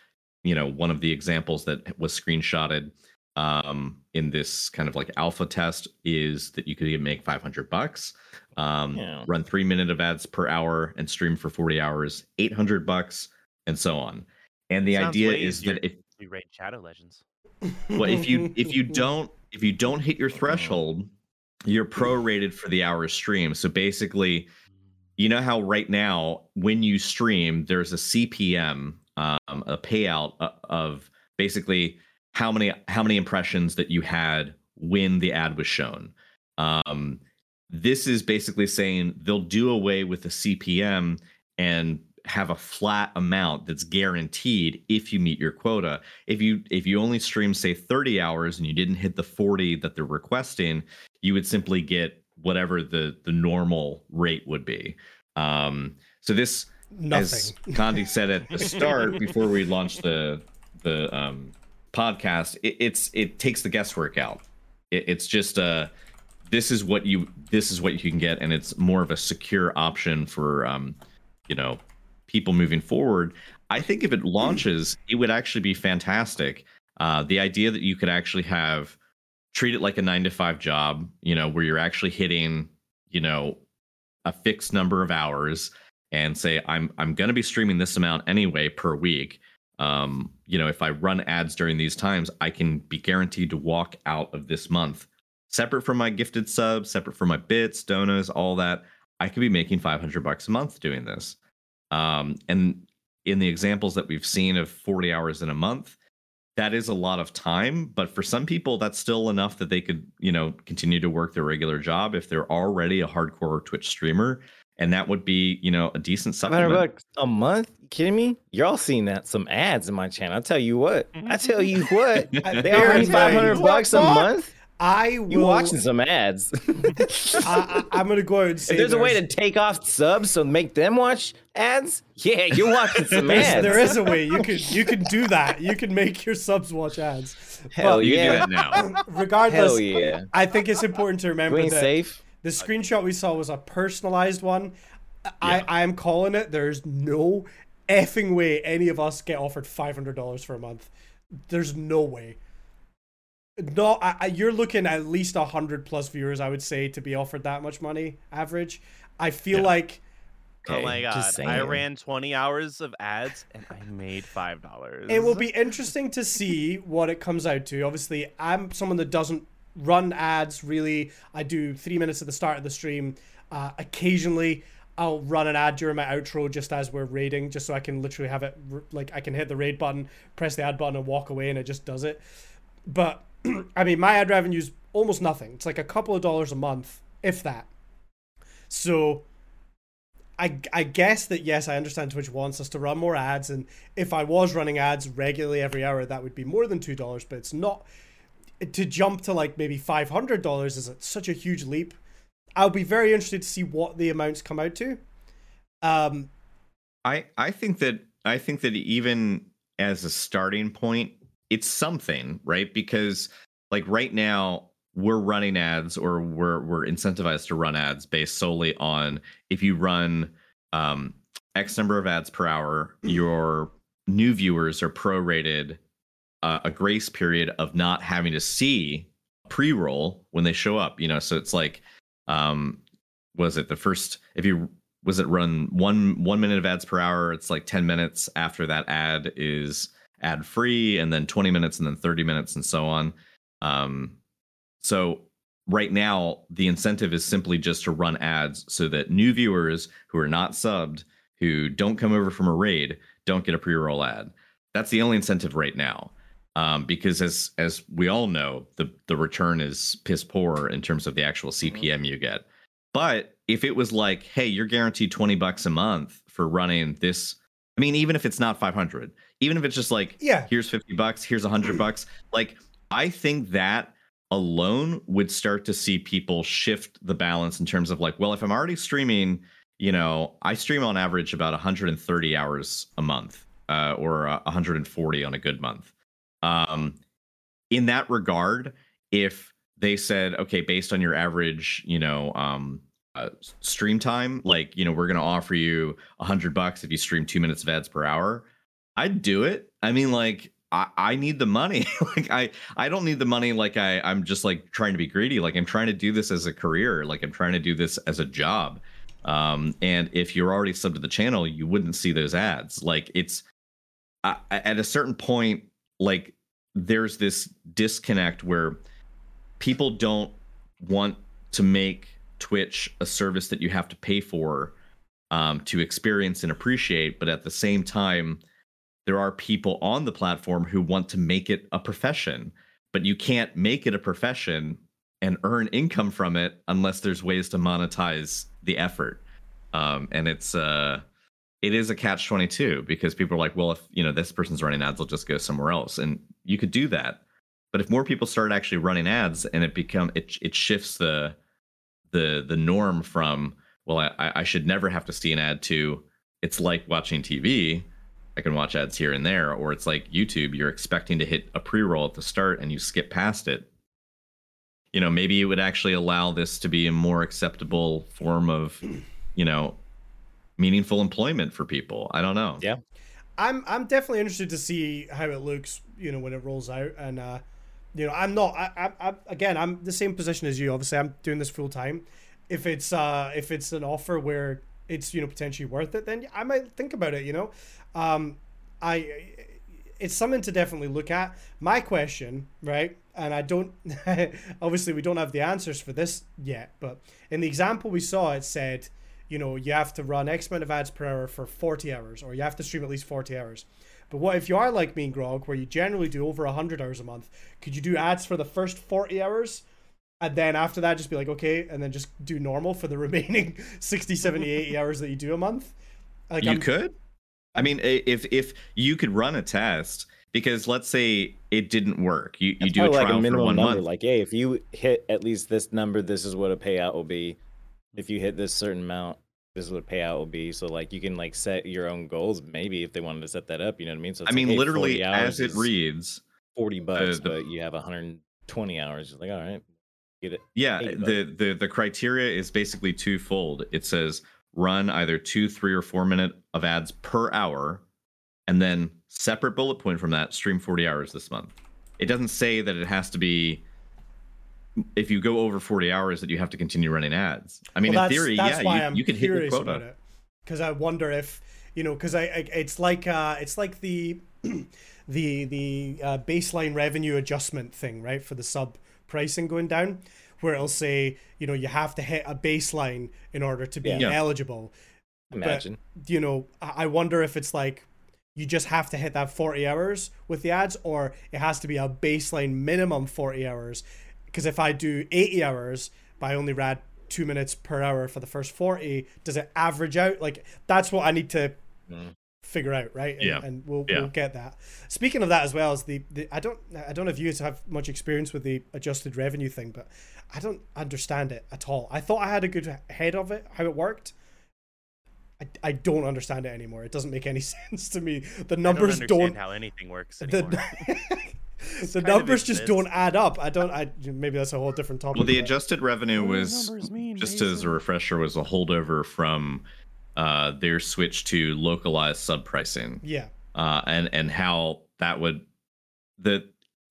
you know, one of the examples that was screenshotted um, in this kind of like alpha test is that you could make five hundred bucks, um, yeah. run three minute of ads per hour and stream for forty hours, eight hundred bucks, and so on. And the Sounds idea is that if you raid Shadow Legends, well, if you if you don't if you don't hit your threshold, you're prorated for the hour stream. So basically, you know how right now when you stream, there's a C P M. Um, a payout of basically how many how many impressions that you had when the ad was shown. Um, this is basically saying they'll do away with the C P M and have a flat amount that's guaranteed if you meet your quota. If you if you only stream, say, thirty hours and you didn't hit the forty that they're requesting, you would simply get whatever the the normal rate would be. Um, so this. Nothing. As Condi said at the start, before we launched the the um, podcast, it, it's it takes the guesswork out. It, it's just uh, this is what you this is what you can get, and it's more of a secure option for um, you know, people moving forward. I think if it launches, it would actually be fantastic. Uh, the idea that you could actually have treat it like a nine to five job, you know, where you're actually hitting, you know, a fixed number of hours. And say, I'm I'm going to be streaming this amount anyway per week. Um, you know, if I run ads during these times, I can be guaranteed to walk out of this month. Separate from my gifted subs, separate from my bits, donos, all that, I could be making five hundred bucks a month doing this. Um, and in the examples that we've seen of forty hours in a month, that is a lot of time, but for some people that's still enough that they could, you know, continue to work their regular job if they're already a hardcore Twitch streamer. And that would be, you know, a decent supplement. Matter of fact, a month? You kidding me? Y'all seen that some ads in my channel? I tell you what. I tell you what. They already five hundred bucks a month. I will, you watching some ads? I, I, I'm gonna go and say. If there's, there's a way to take off subs so make them watch ads. Yeah, you're watching some ads. There is a way you could you can do that. You can make your subs watch ads. Hell but, yeah! You can do that now. Regardless, hell yeah. I think it's important to remember that safe. The screenshot we saw was a personalized one. Yeah. I I'm calling it. There's no effing way any of us get offered five hundred dollars for a month. There's no way. No, I, I, you're looking at least one hundred plus viewers, I would say, to be offered that much money, average. I feel yeah. like... Okay, oh my god, I ran twenty hours of ads and I made five dollars. It will be interesting to see what it comes out to. Obviously, I'm someone that doesn't run ads, really. I do three minutes at the start of the stream. Uh, occasionally, I'll run an ad during my outro just as we're raiding, just so I can literally have it... Like, I can hit the raid button, press the ad button and walk away and it just does it. But... I mean, my ad revenue is almost nothing. It's like a couple of dollars a month, if that. So I, I guess that, yes, I understand Twitch wants us to run more ads. And if I was running ads regularly every hour, that would be more than two dollars. But it's not... To jump to like maybe five hundred dollars is such a huge leap. I'll be very interested to see what the amounts come out to. Um, I, I think that I think that even as a starting point, it's something, right? Because like right now we're running ads, or we're we're incentivized to run ads based solely on if you run um, X number of ads per hour, your new viewers are prorated uh, a grace period of not having to see pre-roll when they show up, you know? So it's like, um, was it the first, if you, was it run one, one minute of ads per hour, it's like ten minutes after that ad is ad free, and then twenty minutes, and then thirty minutes, and so on. Um, so right now the incentive is simply just to run ads so that new viewers who are not subbed, who don't come over from a raid, don't get a pre-roll ad. That's the only incentive right now. Um, because as, as we all know, the, the return is piss poor in terms of the actual C P M you get. But if it was like, hey, you're guaranteed twenty bucks a month for running this, I mean, even if it's not five hundred, even if it's just like, yeah, here's fifty bucks, here's one hundred bucks. Like, I think that alone would start to see people shift the balance in terms of like, well, if I'm already streaming, you know, I stream on average about one hundred thirty hours a month, uh, or uh, one hundred forty on a good month. Um, in that regard, if they said, okay, based on your average, you know, um, uh, stream time, like, you know, we're going to offer you one hundred bucks if you stream two minutes of ads per hour, I'd do it. I mean, like, I, I need the money. Like, I, I don't need the money. Like, I, I'm just like trying to be greedy. Like, I'm trying to do this as a career. Like, I'm trying to do this as a job. Um, and if you're already subbed to the channel, you wouldn't see those ads. Like, it's I, at a certain point, like, there's this disconnect where people don't want to make Twitch a service that you have to pay for, um, to experience and appreciate. But at the same time, there are people on the platform who want to make it a profession, but you can't make it a profession and earn income from it unless there's ways to monetize the effort. Um, and it's uh, it is a catch twenty-two, because people are like, well, if you know this person's running ads, they'll just go somewhere else. And you could do that, but if more people start actually running ads, and it become it it shifts the the the norm from, well, I, I should never have to see an ad, to it's like watching T V. I can watch ads here and there. Or it's like YouTube, you're expecting to hit a pre-roll at the start and you skip past it. You know, maybe it would actually allow this to be a more acceptable form of, you know, meaningful employment for people. I don't know. Yeah. I'm, I'm definitely interested to see how it looks, you know, when it rolls out. And, uh, you know, I'm not, I, I, I again, I'm the same position as you. Obviously I'm doing this full time. If it's, uh, if it's an offer where it's, you know, potentially worth it, then I might think about it, you know. Um, I, it's something to definitely look at. My question, right? And I don't, obviously we don't have the answers for this yet, but in the example we saw, it said, you know, you have to run X amount of ads per hour for forty hours, or you have to stream at least forty hours. But what if you are like me and Grog, where you generally do over one hundred hours a month? Could you do ads for the first forty hours? And then after that, just be like, okay, and then just do normal for the remaining sixty, seventy, eighty hours that you do a month? Like, you I'm... could. I mean, if if you could run a test, because let's say it didn't work. You, you do a trial like a for one number. month. Like, hey, if you hit at least this number, this is what a payout will be. If you hit this certain amount, this is what payout will be. So like you can like set your own goals, maybe, if they wanted to set that up, you know what I mean? So it's I mean, like, hey, literally as it reads, forty bucks, uh, the, but you have one hundred twenty hours. You're like, all right, get it. Yeah, the, the the criteria is basically twofold. It says run either two, three, or four minute of ads per hour, and then separate bullet point from that, stream forty hours this month. It doesn't say that it has to be, if you go over forty hours, that you have to continue running ads. I mean, well, in theory, that's yeah, why you, I'm you can hit your quota. Because I wonder if, you know, because I, I, it's like, uh, it's like the, the, the uh, baseline revenue adjustment thing, right, for the sub pricing going down, where it'll say, you know, you have to hit a baseline in order to be yeah. eligible. Imagine, but, you know, I wonder if it's like, you just have to hit that forty hours with the ads, or it has to be a baseline minimum forty hours. Because if I do eighty hours, but I only rad two minutes per hour for the first forty, does it average out? Like, that's what I need to mm. figure out, right? And, yeah. and we'll, yeah. we'll get that. Speaking of that as well, is the, the I don't I don't know if you have much experience with the adjusted revenue thing, but I don't understand it at all. I thought I had a good head of it, how it worked. I, I don't understand it anymore. It doesn't make any sense to me. The numbers I don't understand don't, how anything works anymore. The, the numbers just don't add up. I don't. I maybe that's a whole different topic. Well, the adjusted revenue was mean, just reason. as a refresher was a holdover from uh, their switch to localized sub pricing. Yeah. Uh, and and how that would that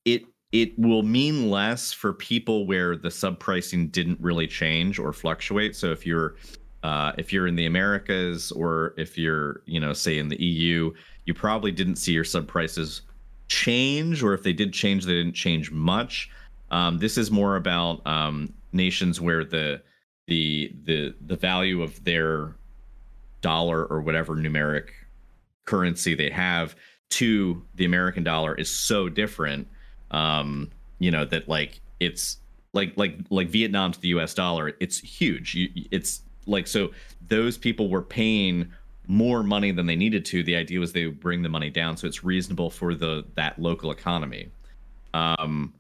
it it will mean less for people where the sub pricing didn't really change or fluctuate. So if you're Uh, if you're in the Americas, or if you're, you know, say in the E U, you probably didn't see your sub prices change, or if they did change, they didn't change much. Um, this is more about um, nations where the the the the value of their dollar or whatever numeric currency they have to the American dollar is so different, um, you know, that like it's like like like Vietnam to the U S dollar, it's huge. You, it's Like, so those people were paying more money than they needed to. The idea was they would bring the money down, so it's reasonable for the that local economy. Um,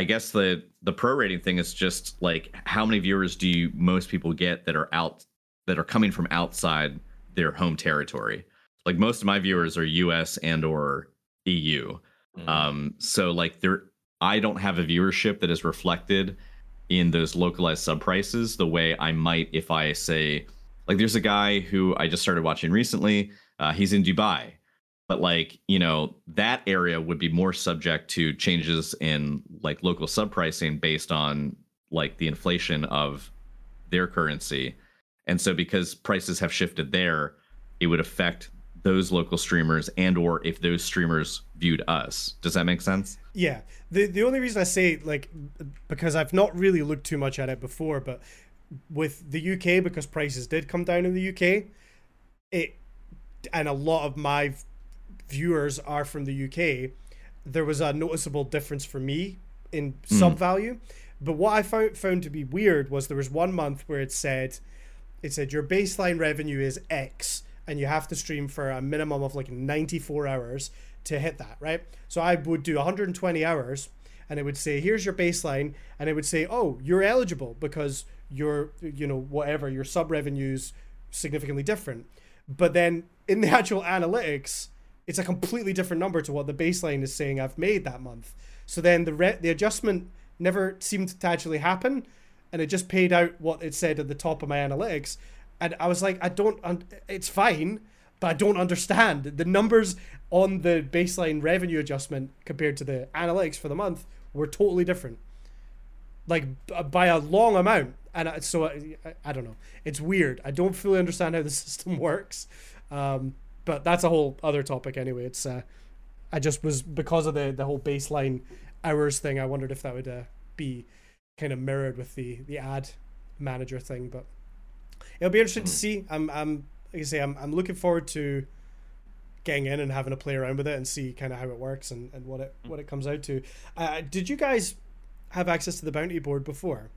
I guess the the prorating thing is just like, how many viewers do you, most people get that are out that are coming from outside their home territory? Like, most of my viewers are U S and or E U. Mm-hmm. Um, so like there, I don't have a viewership that is reflected in those localized sub prices the way I might if I say, like, there's a guy who I just started watching recently, uh he's in Dubai, but like, you know, that area would be more subject to changes in like local sub pricing based on like the inflation of their currency. And so because prices have shifted there, it would affect those local streamers, and or if those streamers viewed us. Does that make sense? Yeah. The the only reason I say, like, because I've not really looked too much at it before, but with the U K, because prices did come down in the U K, it and a lot of my viewers are from the U K, there was a noticeable difference for me in mm. sub value. But what I found found to be weird was there was one month where it said it said your baseline revenue is X, and you have to stream for a minimum of like ninety-four hours to hit that, right? So I would do one hundred twenty hours, and it would say, here's your baseline, and it would say, oh, you're eligible because your, you know, whatever, your sub revenue's significantly different. But then in the actual analytics, it's a completely different number to what the baseline is saying I've made that month. So then the re- the adjustment never seemed to actually happen, and it just paid out what it said at the top of my analytics. And I was like, I don't, it's fine, but I don't understand. The numbers on the baseline revenue adjustment compared to the analytics for the month were totally different, like by a long amount. And so I, I don't know. It's weird. I don't fully understand how the system works. Um, but that's a whole other topic anyway. It's, uh, I just was, because of the, the whole baseline hours thing, I wondered if that would uh, be kind of mirrored with the, the ad manager thing, but it'll be interesting to see. I'm, I'm, like I say, I'm, I'm looking forward to getting in and having to play around with it and see kind of how it works and, and what it what it comes out to. Uh, did you guys have access to the bounty board before?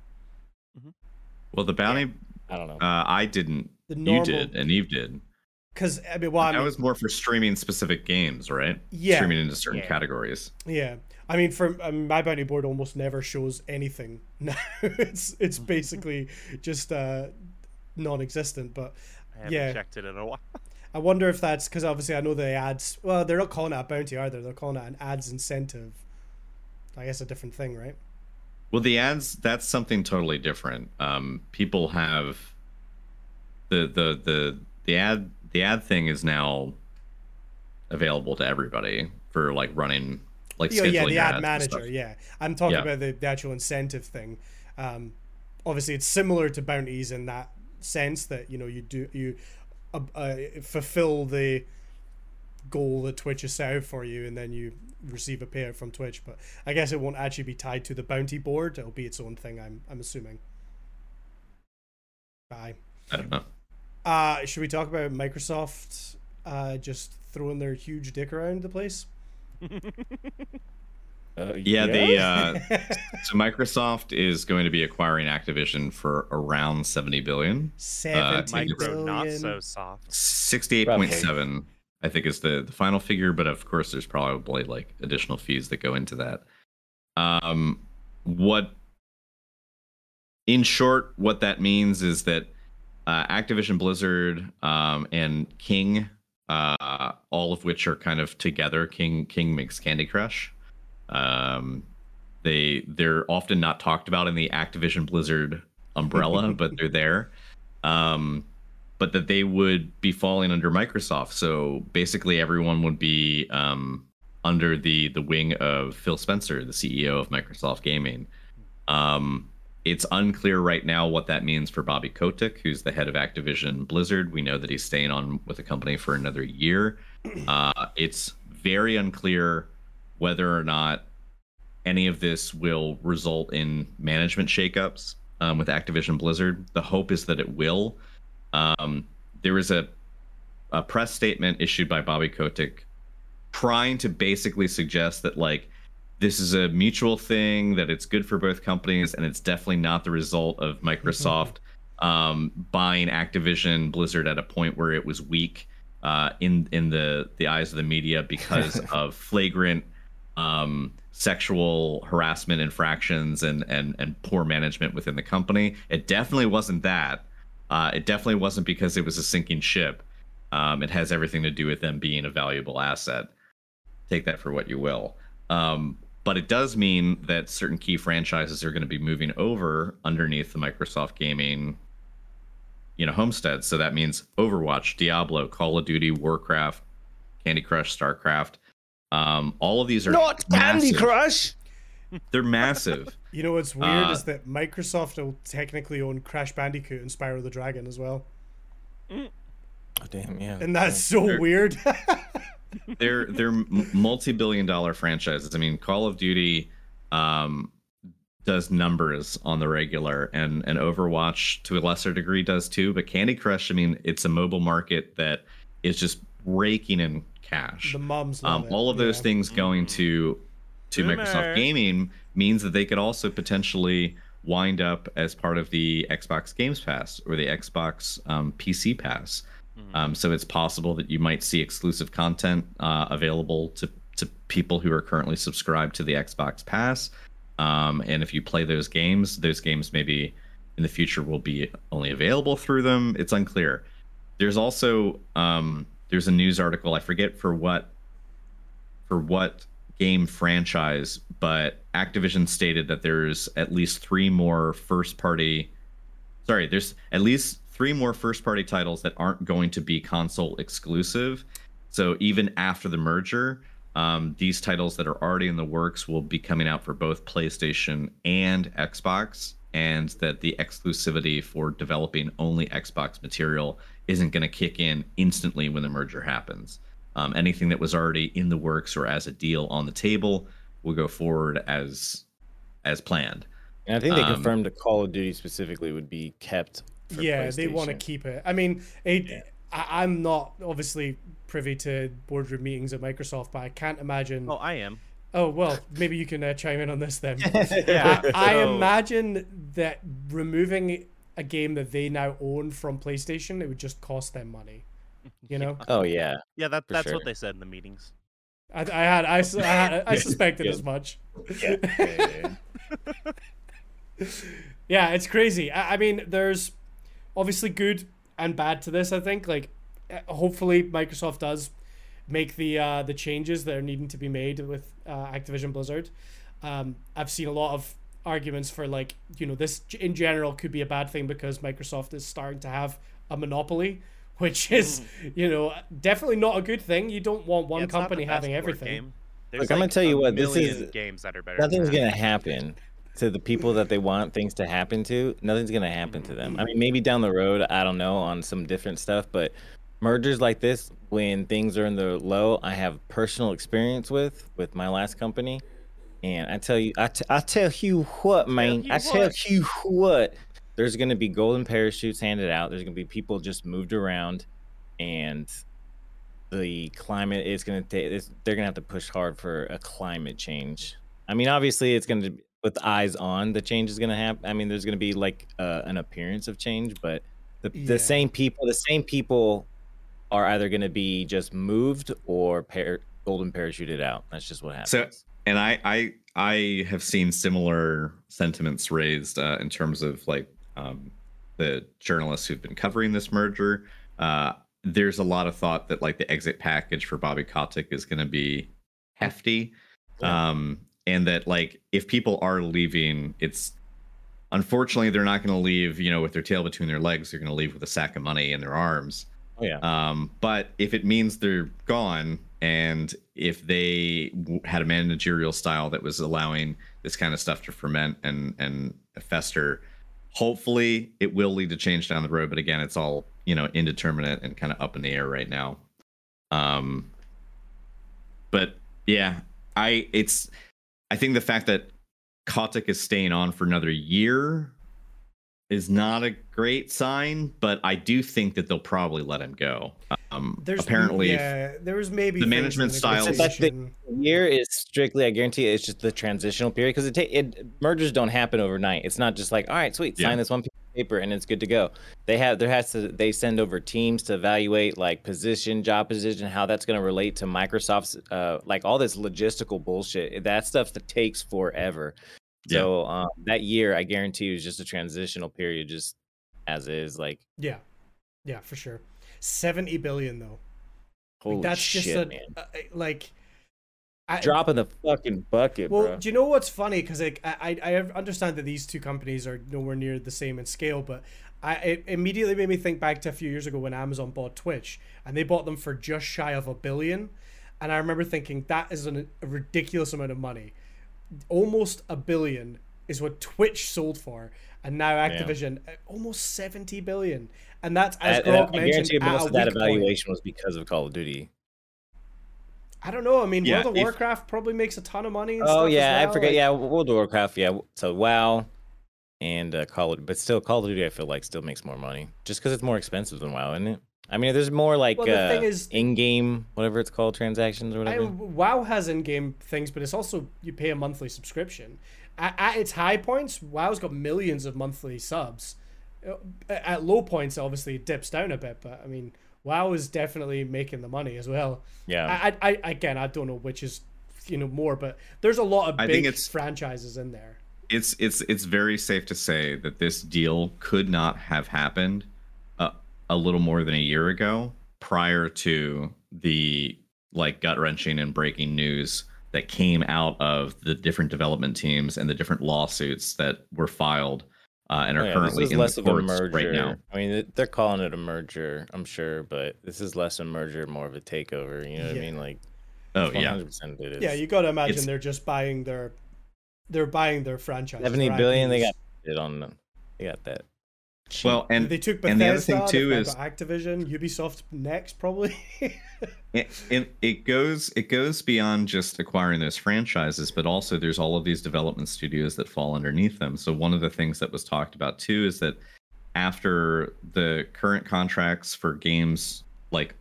Well, the bounty, yeah. I don't know. Uh, I didn't. The normal... You did, and Eve did. Because I mean, well, I mean, that was more for streaming specific games, right? Yeah, streaming into certain yeah. categories. Yeah, I mean, for I mean, my bounty board almost never shows anything now. it's it's basically just uh, non-existent. But I haven't yeah, checked it in a while. I wonder if that's because obviously I know the ads. Well, they're not calling it a bounty either. They're calling it an ads incentive. I guess a different thing, right? Well, the ads—that's something totally different. Um, people have the the the the ad the ad thing is now available to everybody for like running like oh, scheduling yeah, the ads ad manager. Yeah, I'm talking yeah. about the, the actual incentive thing. Um, obviously, it's similar to bounties in that sense that you know you do you uh, uh, fulfill the goal that Twitch has set out for you, and then you receive a payout from Twitch. But I guess it won't actually be tied to the bounty board. It'll be its own thing, I'm I'm assuming. Bye. I don't know. Uh, should we talk about Microsoft uh, just throwing their huge dick around the place? uh, yeah, yeah, they. Uh, so Microsoft is going to be acquiring Activision for around seventy billion. Seventy uh, billion. Not so soft. Sixty-eight point seven. I think is the, the final figure, but of course there's probably like additional fees that go into that. Um, what, in short, what that means is that uh, Activision Blizzard um, and King, uh, all of which are kind of together. King King makes Candy Crush. Um, they they're often not talked about in the Activision Blizzard umbrella, but they're there. Um, but that they would be falling under Microsoft. So basically everyone would be um, under the, the wing of Phil Spencer, the C E O of Microsoft Gaming. Um, it's unclear right now what that means for Bobby Kotick, who's the head of Activision Blizzard. We know that he's staying on with the company for another year. Uh, it's very unclear whether or not any of this will result in management shakeups um, with Activision Blizzard. The hope is that it will. Um, there was a, a press statement issued by Bobby Kotick trying to basically suggest that, like, this is a mutual thing, that it's good for both companies, and it's definitely not the result of Microsoft mm-hmm. um, buying Activision Blizzard at a point where it was weak uh, in, in the, the eyes of the media because of flagrant um, sexual harassment infractions and, and, and poor management within the company. It definitely wasn't that. Uh, it definitely wasn't because it was a sinking ship. Um, it has everything to do with them being a valuable asset. Take that for what you will. Um, but it does mean that certain key franchises are going to be moving over underneath the Microsoft Gaming, you know, homestead. So that means Overwatch, Diablo, Call of Duty, Warcraft, Candy Crush, StarCraft. Um, all of these are not massive. Candy Crush. They're massive. You know what's weird uh, is that Microsoft will technically own Crash Bandicoot and Spyro the Dragon as well. Oh damn, yeah. And that's so they're, weird. they're they're multi-billion dollar franchises. I mean, Call of Duty um, does numbers on the regular, and and Overwatch to a lesser degree does too. But Candy Crush, I mean, it's a mobile market that is just raking in cash. The moms love um, it. All of those yeah. things going to to Boomer. Microsoft Gaming means that they could also potentially wind up as part of the Xbox Games Pass or the Xbox um, P C Pass. Mm-hmm. Um, so it's possible that you might see exclusive content uh, available to, to people who are currently subscribed to the Xbox Pass. Um, and if you play those games, those games maybe in the future will be only available through them. It's unclear. There's also um, there's a news article. I forget for what for what. game franchise, but Activision stated that there's at least three more first party sorry there's at least three more first party titles that aren't going to be console exclusive. So even after the merger, um, these titles that are already in the works will be coming out for both PlayStation and Xbox, and that the exclusivity for developing only Xbox material isn't going to kick in instantly when the merger happens. Um, anything that was already in the works or as a deal on the table will go forward as as planned. And I think they um, confirmed that Call of Duty specifically would be kept. For yeah, they want to keep it. I mean, it, yeah. I, I'm not obviously privy to boardroom meetings at Microsoft, but I can't imagine. Oh, I am. Oh, well, maybe you can uh, chime in on this then. Yeah. I, I imagine that removing a game that they now own from PlayStation, it would just cost them money, you know? Oh, yeah. Yeah, that, that's sure. what they said in the meetings. I, I had, I, I, had, I suspected yeah. as much. Yeah, yeah, yeah. Yeah, it's crazy. I, I mean, there's obviously good and bad to this, I think. Like, hopefully Microsoft does make the uh, the changes that are needing to be made with uh, Activision Blizzard. Um, I've seen a lot of arguments for, like, you know, this in general could be a bad thing because Microsoft is starting to have a monopoly, which is, mm. you know, definitely not a good thing. You don't want one yeah, company having everything. Look, like, I'm going to tell you what, this is, games that are better nothing's going to happen to the people that they want things to happen to. Nothing's going to happen to them. I mean, maybe down the road, I don't know, on some different stuff, but mergers like this, when things are in the low, I have personal experience with, with my last company. And I tell you, I, t- I tell you what, man, tell you I tell what. you what, there's going to be golden parachutes handed out. There's going to be people just moved around, and the climate is going to take, they're going to have to push hard for a climate change. I mean, obviously it's going to, with eyes on, the change is going to happen. I mean, there's going to be like uh, an appearance of change, but the, yeah. the same people, the same people are either going to be just moved or par- golden parachuted out. That's just what happens. So, and I, I, I have seen similar sentiments raised uh, in terms of like um, the journalists who've been covering this merger. Uh, there's a lot of thought that like the exit package for Bobby Kotick is going to be hefty, yeah. um, and that like if people are leaving, it's unfortunately they're not going to leave, you know, with their tail between their legs. They're going to leave with a sack of money in their arms. Oh, yeah. Um, but if it means they're gone, and if they w- had a managerial style that was allowing this kind of stuff to ferment and and fester, hopefully it will lead to change down the road. But again, it's all, you know, indeterminate and kind of up in the air right now. Um, but yeah, I it's I think the fact that Kotick is staying on for another year is not a great sign, but I do think that they'll probably let him go. Um, There's apparently, yeah, there was maybe the management style. The year is strictly, I guarantee it, it's just the transitional period, because it, ta- it mergers don't happen overnight. It's not just like, all right, sweet, sign yeah. this one piece of paper and it's good to go. They have there has to they send over teams to evaluate like position, job position, how that's going to relate to Microsoft's uh, like all this logistical bullshit. That stuff that takes forever. So yeah. um, that year, I guarantee, was just a transitional period, just as is. Like, yeah, yeah, for sure. Seventy billion though. Holy like, that's shit, just a, man! Uh, like, I, drop in the fucking bucket. Well, bro. Do you know what's funny? Because like, I, I I understand that these two companies are nowhere near the same in scale, but I it immediately made me think back to a few years ago when Amazon bought Twitch, and they bought them for just shy of a billion, and I remember thinking that is an, a ridiculous amount of money. Almost a billion is what Twitch sold for, and now Activision yeah. almost seventy billion, and that's as Grog mentioned. I guarantee most of that evaluation point. was because of Call of Duty. I don't know. I mean, yeah, World of if... Warcraft probably makes a ton of money. And oh stuff yeah, well. I forget. Like... Yeah, World of Warcraft. Yeah, so WoW and uh, Call of, but still Call of Duty, I feel like still makes more money just because it's more expensive than WoW, isn't it? I mean, there's more like well, the uh, thing is, in-game, whatever it's called, transactions or whatever. I, WoW has in-game things, but it's also you pay a monthly subscription. At, at its high points, WoW's got millions of monthly subs. At low points, obviously, it dips down a bit, but I mean, WoW is definitely making the money as well. Yeah. I, I again, I don't know which is, you know, more, but there's a lot of I big it's, franchises in there. It's it's it's very safe to say that this deal could not have happened a little more than a year ago, prior to the like gut-wrenching and breaking news that came out of the different development teams and the different lawsuits that were filed uh, and are oh, yeah, currently this is in less the of courts a merger. Right now. I mean, they're calling it a merger, I'm sure, but this is less a merger, more of a takeover. You know what yeah. I mean? Like, oh yeah, it is. Yeah. You got to imagine it's, they're just buying their, they're buying their franchise. Seventy right? billion, they got it on them. They got that. Well, and they took Bethesda, and the other thing too is Activision, Ubisoft next, probably. it, it it goes it goes beyond just acquiring those franchises, but also there's all of these development studios that fall underneath them. So one of the things that was talked about too is that after the current contracts for games like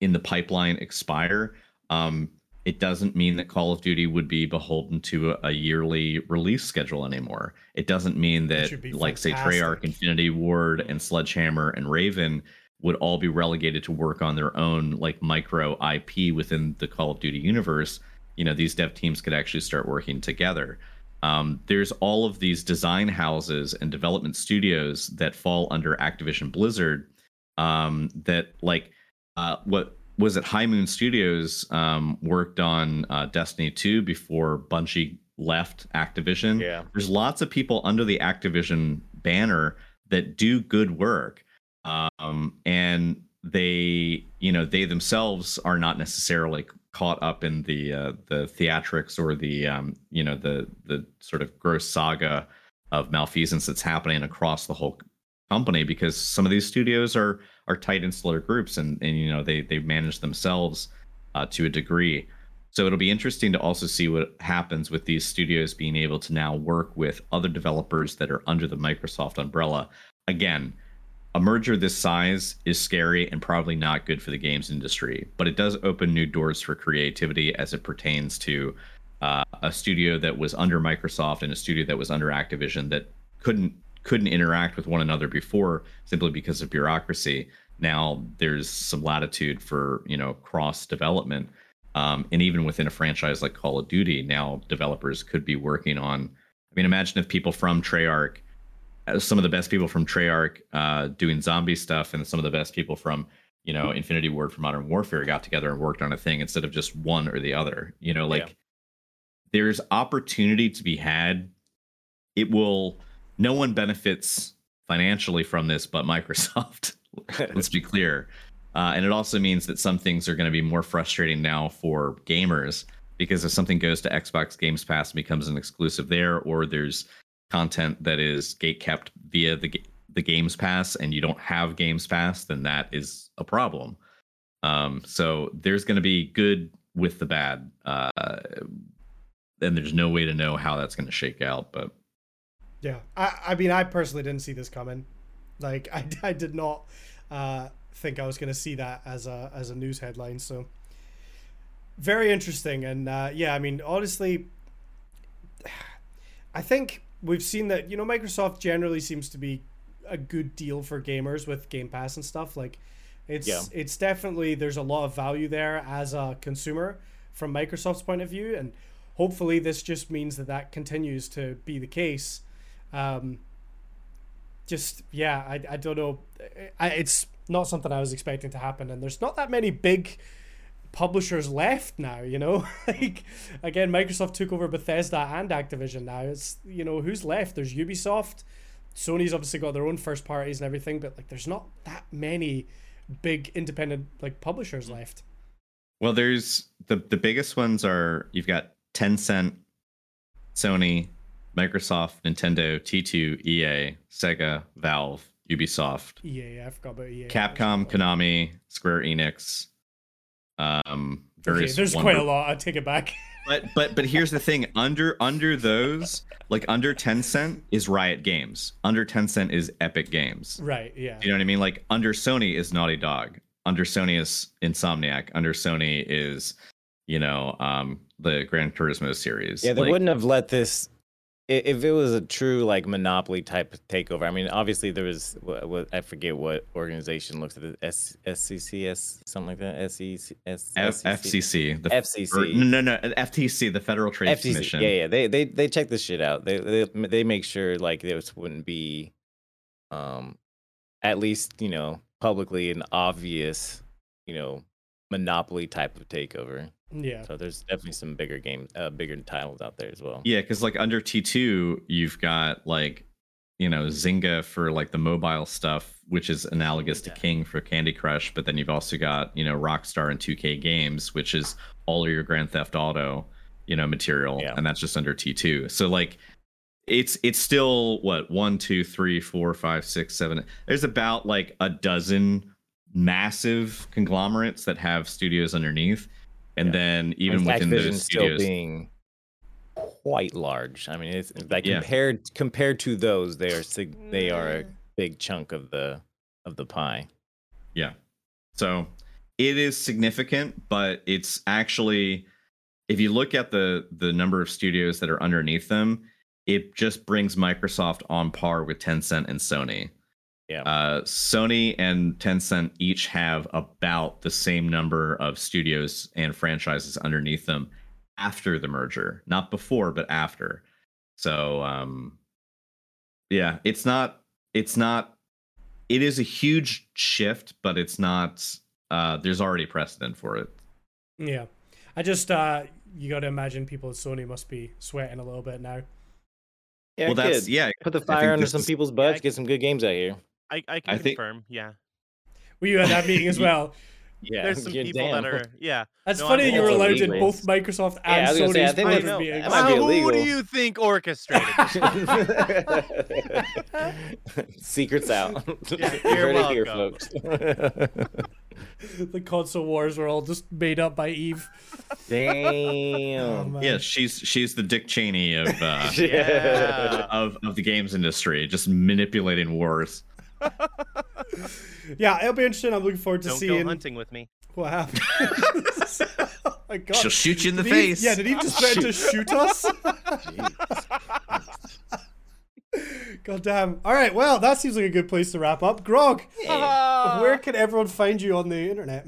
in the pipeline expire, um, it doesn't mean that Call of Duty would be beholden to a, a yearly release schedule anymore. It doesn't mean that, like, fantastic. say, Treyarch, Infinity Ward, and Sledgehammer and Raven would all be relegated to work on their own, like, micro I P within the Call of Duty universe. You know, these dev teams could actually start working together. Um, there's all of these design houses and development studios that fall under Activision Blizzard um, that, like, uh, what... was it High Moon Studios um, worked on uh, Destiny two before Bungie left Activision. Yeah. There's lots of people under the Activision banner that do good work. Um, and they, you know, they themselves are not necessarily caught up in the uh, the theatrics or the, um, you know, the the sort of gross saga of malfeasance that's happening across the whole company, because some of these studios are are tight insular groups, and and you know they they manage themselves uh, to a degree. So it'll be interesting to also see what happens with these studios being able to now work with other developers that are under the Microsoft umbrella. Again, a merger this size is scary and probably not good for the games industry, but it does open new doors for creativity as it pertains to uh, a studio that was under Microsoft and a studio that was under Activision that couldn't. couldn't interact with one another before simply because of bureaucracy. Now there's some latitude for, you know, cross development. Um, and even within a franchise like Call of Duty, now developers could be working on, I mean, imagine if people from Treyarch, some of the best people from Treyarch uh, doing zombie stuff, and some of the best people from, you know, Infinity Ward for Modern Warfare got together and worked on a thing instead of just one or the other, you know, like yeah. There's opportunity to be had. It will, No one benefits financially from this but Microsoft. Let's be clear. Uh, and it also means that some things are going to be more frustrating now for gamers, because if something goes to Xbox Games Pass and becomes an exclusive there, or there's content that is gatekept via the, the Games Pass and you don't have Games Pass, then that is a problem. Um, so there's going to be good with the bad. Uh, and there's no way to know how that's going to shake out, but... Yeah, I, I mean, I personally didn't see this coming. Like, I, I did not uh, think I was going to see that as a as a news headline. So, very interesting. And uh, yeah, I mean, honestly, I think we've seen that, you know, Microsoft generally seems to be a good deal for gamers with Game Pass and stuff. Like, it's yeah. it's definitely, there's a lot of value there as a consumer from Microsoft's point of view. And hopefully this just means that that continues to be the case. Um, just, yeah, I, I don't know. I, it's not something I was expecting to happen, and there's not that many big publishers left now, you know? Like, again, Microsoft took over Bethesda and Activision now. It's, you know, who's left? There's Ubisoft. Sony's obviously got their own first parties and everything, but, like, there's not that many big independent, like, publishers left. Well, there's, the, the biggest ones are, you've got Tencent, Sony, Microsoft, Nintendo, T two, E A, Sega, Valve, Ubisoft. E A, I forgot about E A. Capcom, Konami, Square Enix. Um, okay, there's wonder- quite a lot. I take it back. but but but here's the thing: under under those, like under Tencent is Riot Games. Under Tencent is Epic Games. Right. Yeah. You know what I mean? Like under Sony is Naughty Dog. Under Sony is Insomniac. Under Sony is, you know, um, the Gran Turismo series. Yeah, they like, wouldn't have let this. If it was a true like monopoly type takeover, I mean, obviously there was, I forget what organization looks at this, S C C S, something like that, S E C, F C C, the F C C, no, no, F T C, the Federal Trade Commission. Yeah, yeah, they they they check this shit out. They they they make sure like this wouldn't be, um, at least you know publicly an obvious, you know, monopoly type of takeover. Yeah. So there's definitely some bigger games, uh, bigger titles out there as well. Yeah, because like under T two, you've got like, you know, Zynga for like the mobile stuff, which is analogous yeah. to King for Candy Crush. But then you've also got, you know, Rockstar and two K Games, which is all of your Grand Theft Auto, you know, material. Yeah. And that's just under T two. So like it's it's still what, one, two, three, four, five, six, seven. Eight. There's about like a dozen massive conglomerates that have studios underneath. And yeah. then even and within Activision those studios, still being quite large. I mean, it's like yeah. compared compared to those, they are sig- they are a big chunk of the of the pie. Yeah. So it is significant, but it's actually, if you look at the the number of studios that are underneath them, it just brings Microsoft on par with Tencent and Sony. Yeah. Uh, Sony and Tencent each have about the same number of studios and franchises underneath them after the merger, not before, but after. So, um, yeah, it's not, it's not, it is a huge shift, but it's not, uh, there's already precedent for it. Yeah. I just, uh, you got to imagine people at Sony must be sweating a little bit now. Yeah, well, that's, yeah, put the fire under some is, people's butts, yeah, get some good games out here. I, I can I confirm, think... yeah. Were you at that meeting as well? Yeah, there's some people damn. that are, yeah. That's no, funny I'm you were allowed in both Microsoft and yeah, Sony's say, I think private meetings. Well, who do you think orchestrated Secret's out. Yeah, you're welcome. Here, folks. The console wars were all just made up by Eve. Damn. Oh, yeah, she's she's the Dick Cheney of uh, yeah. of of the games industry, just manipulating wars. Yeah, it'll be interesting. I'm looking forward to Don't seeing. Go hunting with me. What happened? Oh my God. She'll shoot you in the did face. He... Yeah, did he just try to shoot us? God damn. All right, well, that seems like a good place to wrap up. Grog, yeah. where can everyone find you on the internet?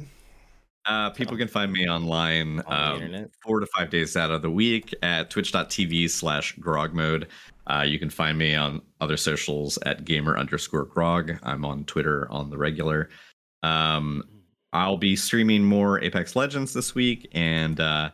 Uh, people can find me online on um, four to five days out of the week at twitch dot t v slash grogmode. Uh, you can find me on other socials at gamer underscore grog. I'm on Twitter on the regular. Um, I'll be streaming more Apex Legends this week, and uh,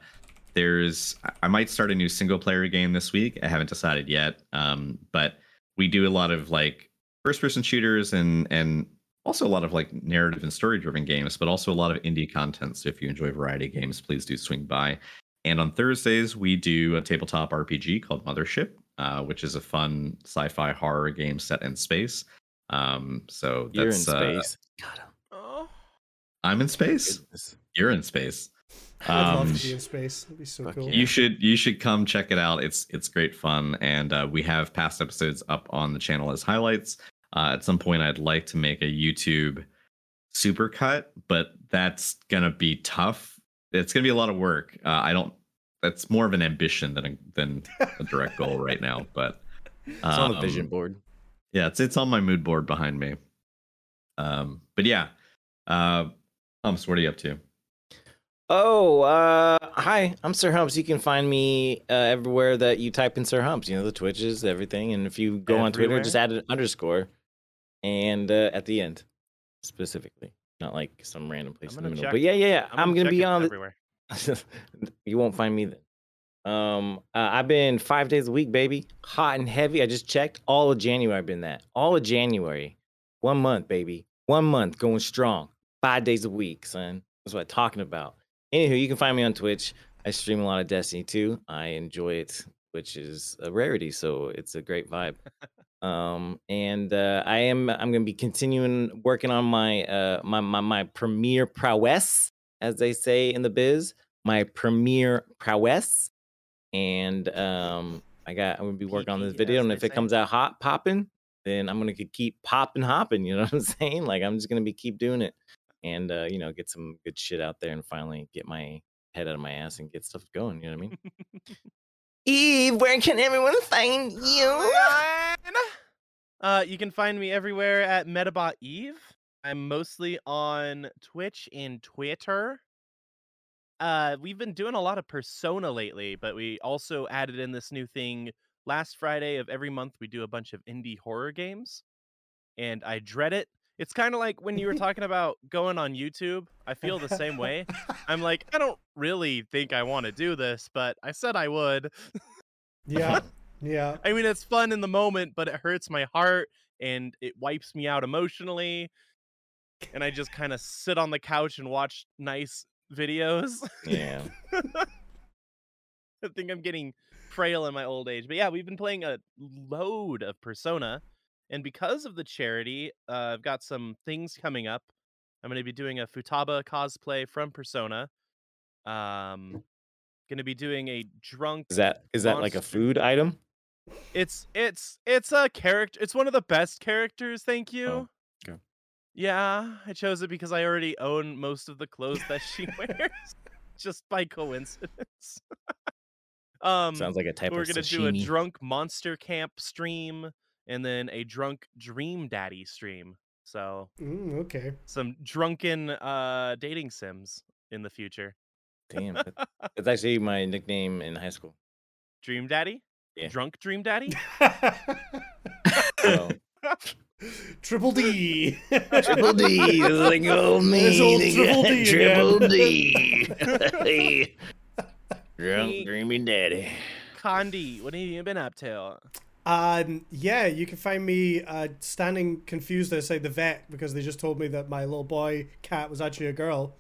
there's I might start a new single player game this week. I haven't decided yet, um, but we do a lot of like first person shooters and and also a lot of like narrative and story driven games, but also a lot of indie content. So if you enjoy variety games, please do swing by. And on Thursdays we do a tabletop R P G called Mothership. Uh, which is a fun sci-fi horror game set in space. Um, so that's, you're in space. Uh, God, oh. I'm in space. Goodness. You're in space. Um, I'd love to be in space. It'd be so cool. Yeah. You should you should come check it out. It's it's great fun, and uh, we have past episodes up on the channel as highlights. Uh, at some point, I'd like to make a YouTube supercut, but that's gonna be tough. It's gonna be a lot of work. Uh, I don't. That's more of an ambition than a, than a direct goal right now, but um, it's on the vision board. Yeah, it's it's on my mood board behind me. Um, but yeah, uh, Humps, what are you up to? Oh, uh, hi, I'm Sir Humps. You can find me uh, everywhere that you type in Sir Humps. You know, the Twitches, everything. And if you go everywhere on Twitter, just add an underscore and uh, at the end specifically, not like some random place in the middle. Check. But yeah, yeah, yeah. I'm, I'm gonna, gonna be on everywhere. You won't find me then. Um, uh, I've been five days a week, baby. Hot and heavy. I just checked. All of January I've been that. All of January. One month, baby. One month going strong. Five days a week, son. That's what I'm talking about. Anywho, you can find me on Twitch. I stream a lot of Destiny two. I enjoy it, which is a rarity, so it's a great vibe. Um, and uh, I am I'm gonna be continuing working on my uh my my, my Premiere prowess, as they say in the biz, my Premiere prowess, and um, I got I'm gonna be working on this video, and if it comes out hot popping, then I'm gonna keep popping, hopping. You know what I'm saying? Like I'm just gonna be keep doing it, and uh, you know, get some good shit out there, and finally get my head out of my ass and get stuff going. You know what I mean? Eve, where can everyone find you? Uh, you can find me everywhere at Metabot Eve. I'm mostly on Twitch and Twitter. Uh, we've been doing a lot of Persona lately, but we also added in this new thing. Last Friday of every month, we do a bunch of indie horror games, and I dread it. It's kind of like when you were talking about going on YouTube. I feel the same way. I'm like, I don't really think I want to do this, but I said I would. Yeah, yeah. I mean, it's fun in the moment, but it hurts my heart, and it wipes me out emotionally. And I just kind of sit on the couch and watch nice videos. Yeah. I think I'm getting frail in my old age. But yeah, we've been playing a load of Persona. And because of the charity, uh, I've got some things coming up. I'm going to be doing a Futaba cosplay from Persona. Um, going to be doing a drunk... Is that is that monster. Like a food item? It's, it's, it's a character. It's one of the best characters, thank you. Oh. Yeah, I chose it because I already own most of the clothes that she wears, just by coincidence. um, Sounds like a type we're of We're going to do a drunk monster camp stream and then a drunk Dream Daddy stream. So, mm, okay. Some drunken uh, dating sims in the future. Damn. That's actually my nickname in high school. Dream Daddy? Yeah. Drunk Dream Daddy? So. Triple D. Triple D. This is like old me. Old Triple D. Triple D. Hey. Drunk hey. Dreamy Daddy. Condi, what have you been up to? Um, yeah, you can find me uh, standing confused outside the vet because they just told me that my little boy cat was actually a girl.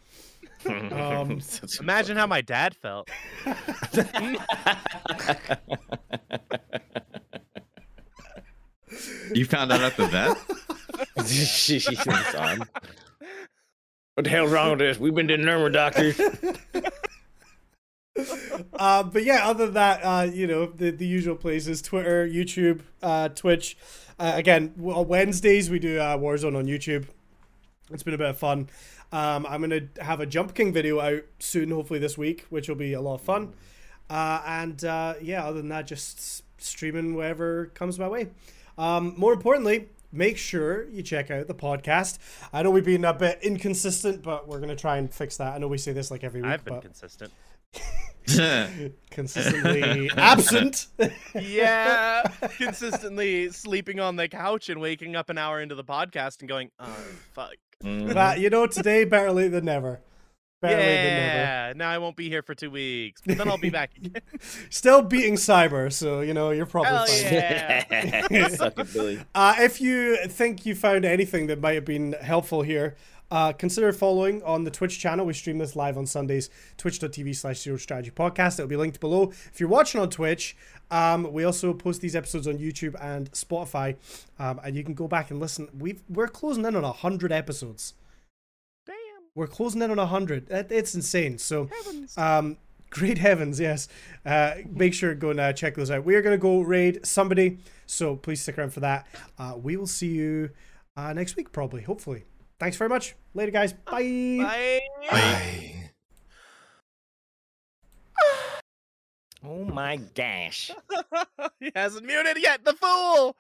Um, imagine how my dad felt. You found out at the vet? She's on. What the hell's wrong with this? We've been to Nerma doctors. Uh, but yeah, other than that, uh, you know, the, the usual places, Twitter, YouTube, uh, Twitch. Uh, again, on Wednesdays, we do uh, Warzone on YouTube. It's been a bit of fun. Um, I'm going to have a Jump King video out soon, hopefully this week, which will be a lot of fun. Uh, and uh, yeah, other than that, just streaming wherever comes my way. Um, more importantly, make sure you check out the podcast. I know we've been a bit inconsistent, but we're going to try and fix that. I know we say this like every week. I've been but... consistent. Consistently absent. Yeah. Consistently sleeping on the couch and waking up an hour into the podcast and going, oh, fuck. Mm-hmm. But, you know, today, better late than never. Better yeah, late than never. Now I won't be here for two weeks, but then I'll be back again. Still beating cyber, so, you know, you're probably Hell fine. Yeah. Suck it, Billy. Uh, if you think you found anything that might have been helpful here, Uh, consider following on the Twitch channel. We stream this live on Sundays, twitch dot t v slash zero strategy podcast. It'll be linked below. If you're watching on Twitch, um, we also post these episodes on YouTube and Spotify, um, and you can go back and listen. We've, we're closing in on one hundred episodes. Damn. We're closing in on one hundred. It, it's insane. So, heavens. Um, great heavens, yes. Uh, make sure to go and uh, check those out. We are going to go raid somebody, so please stick around for that. Uh, we will see you uh, next week, probably, hopefully. Thanks very much. Later, guys. Bye. Bye. Bye. Oh, my gosh. He hasn't muted yet. The fool.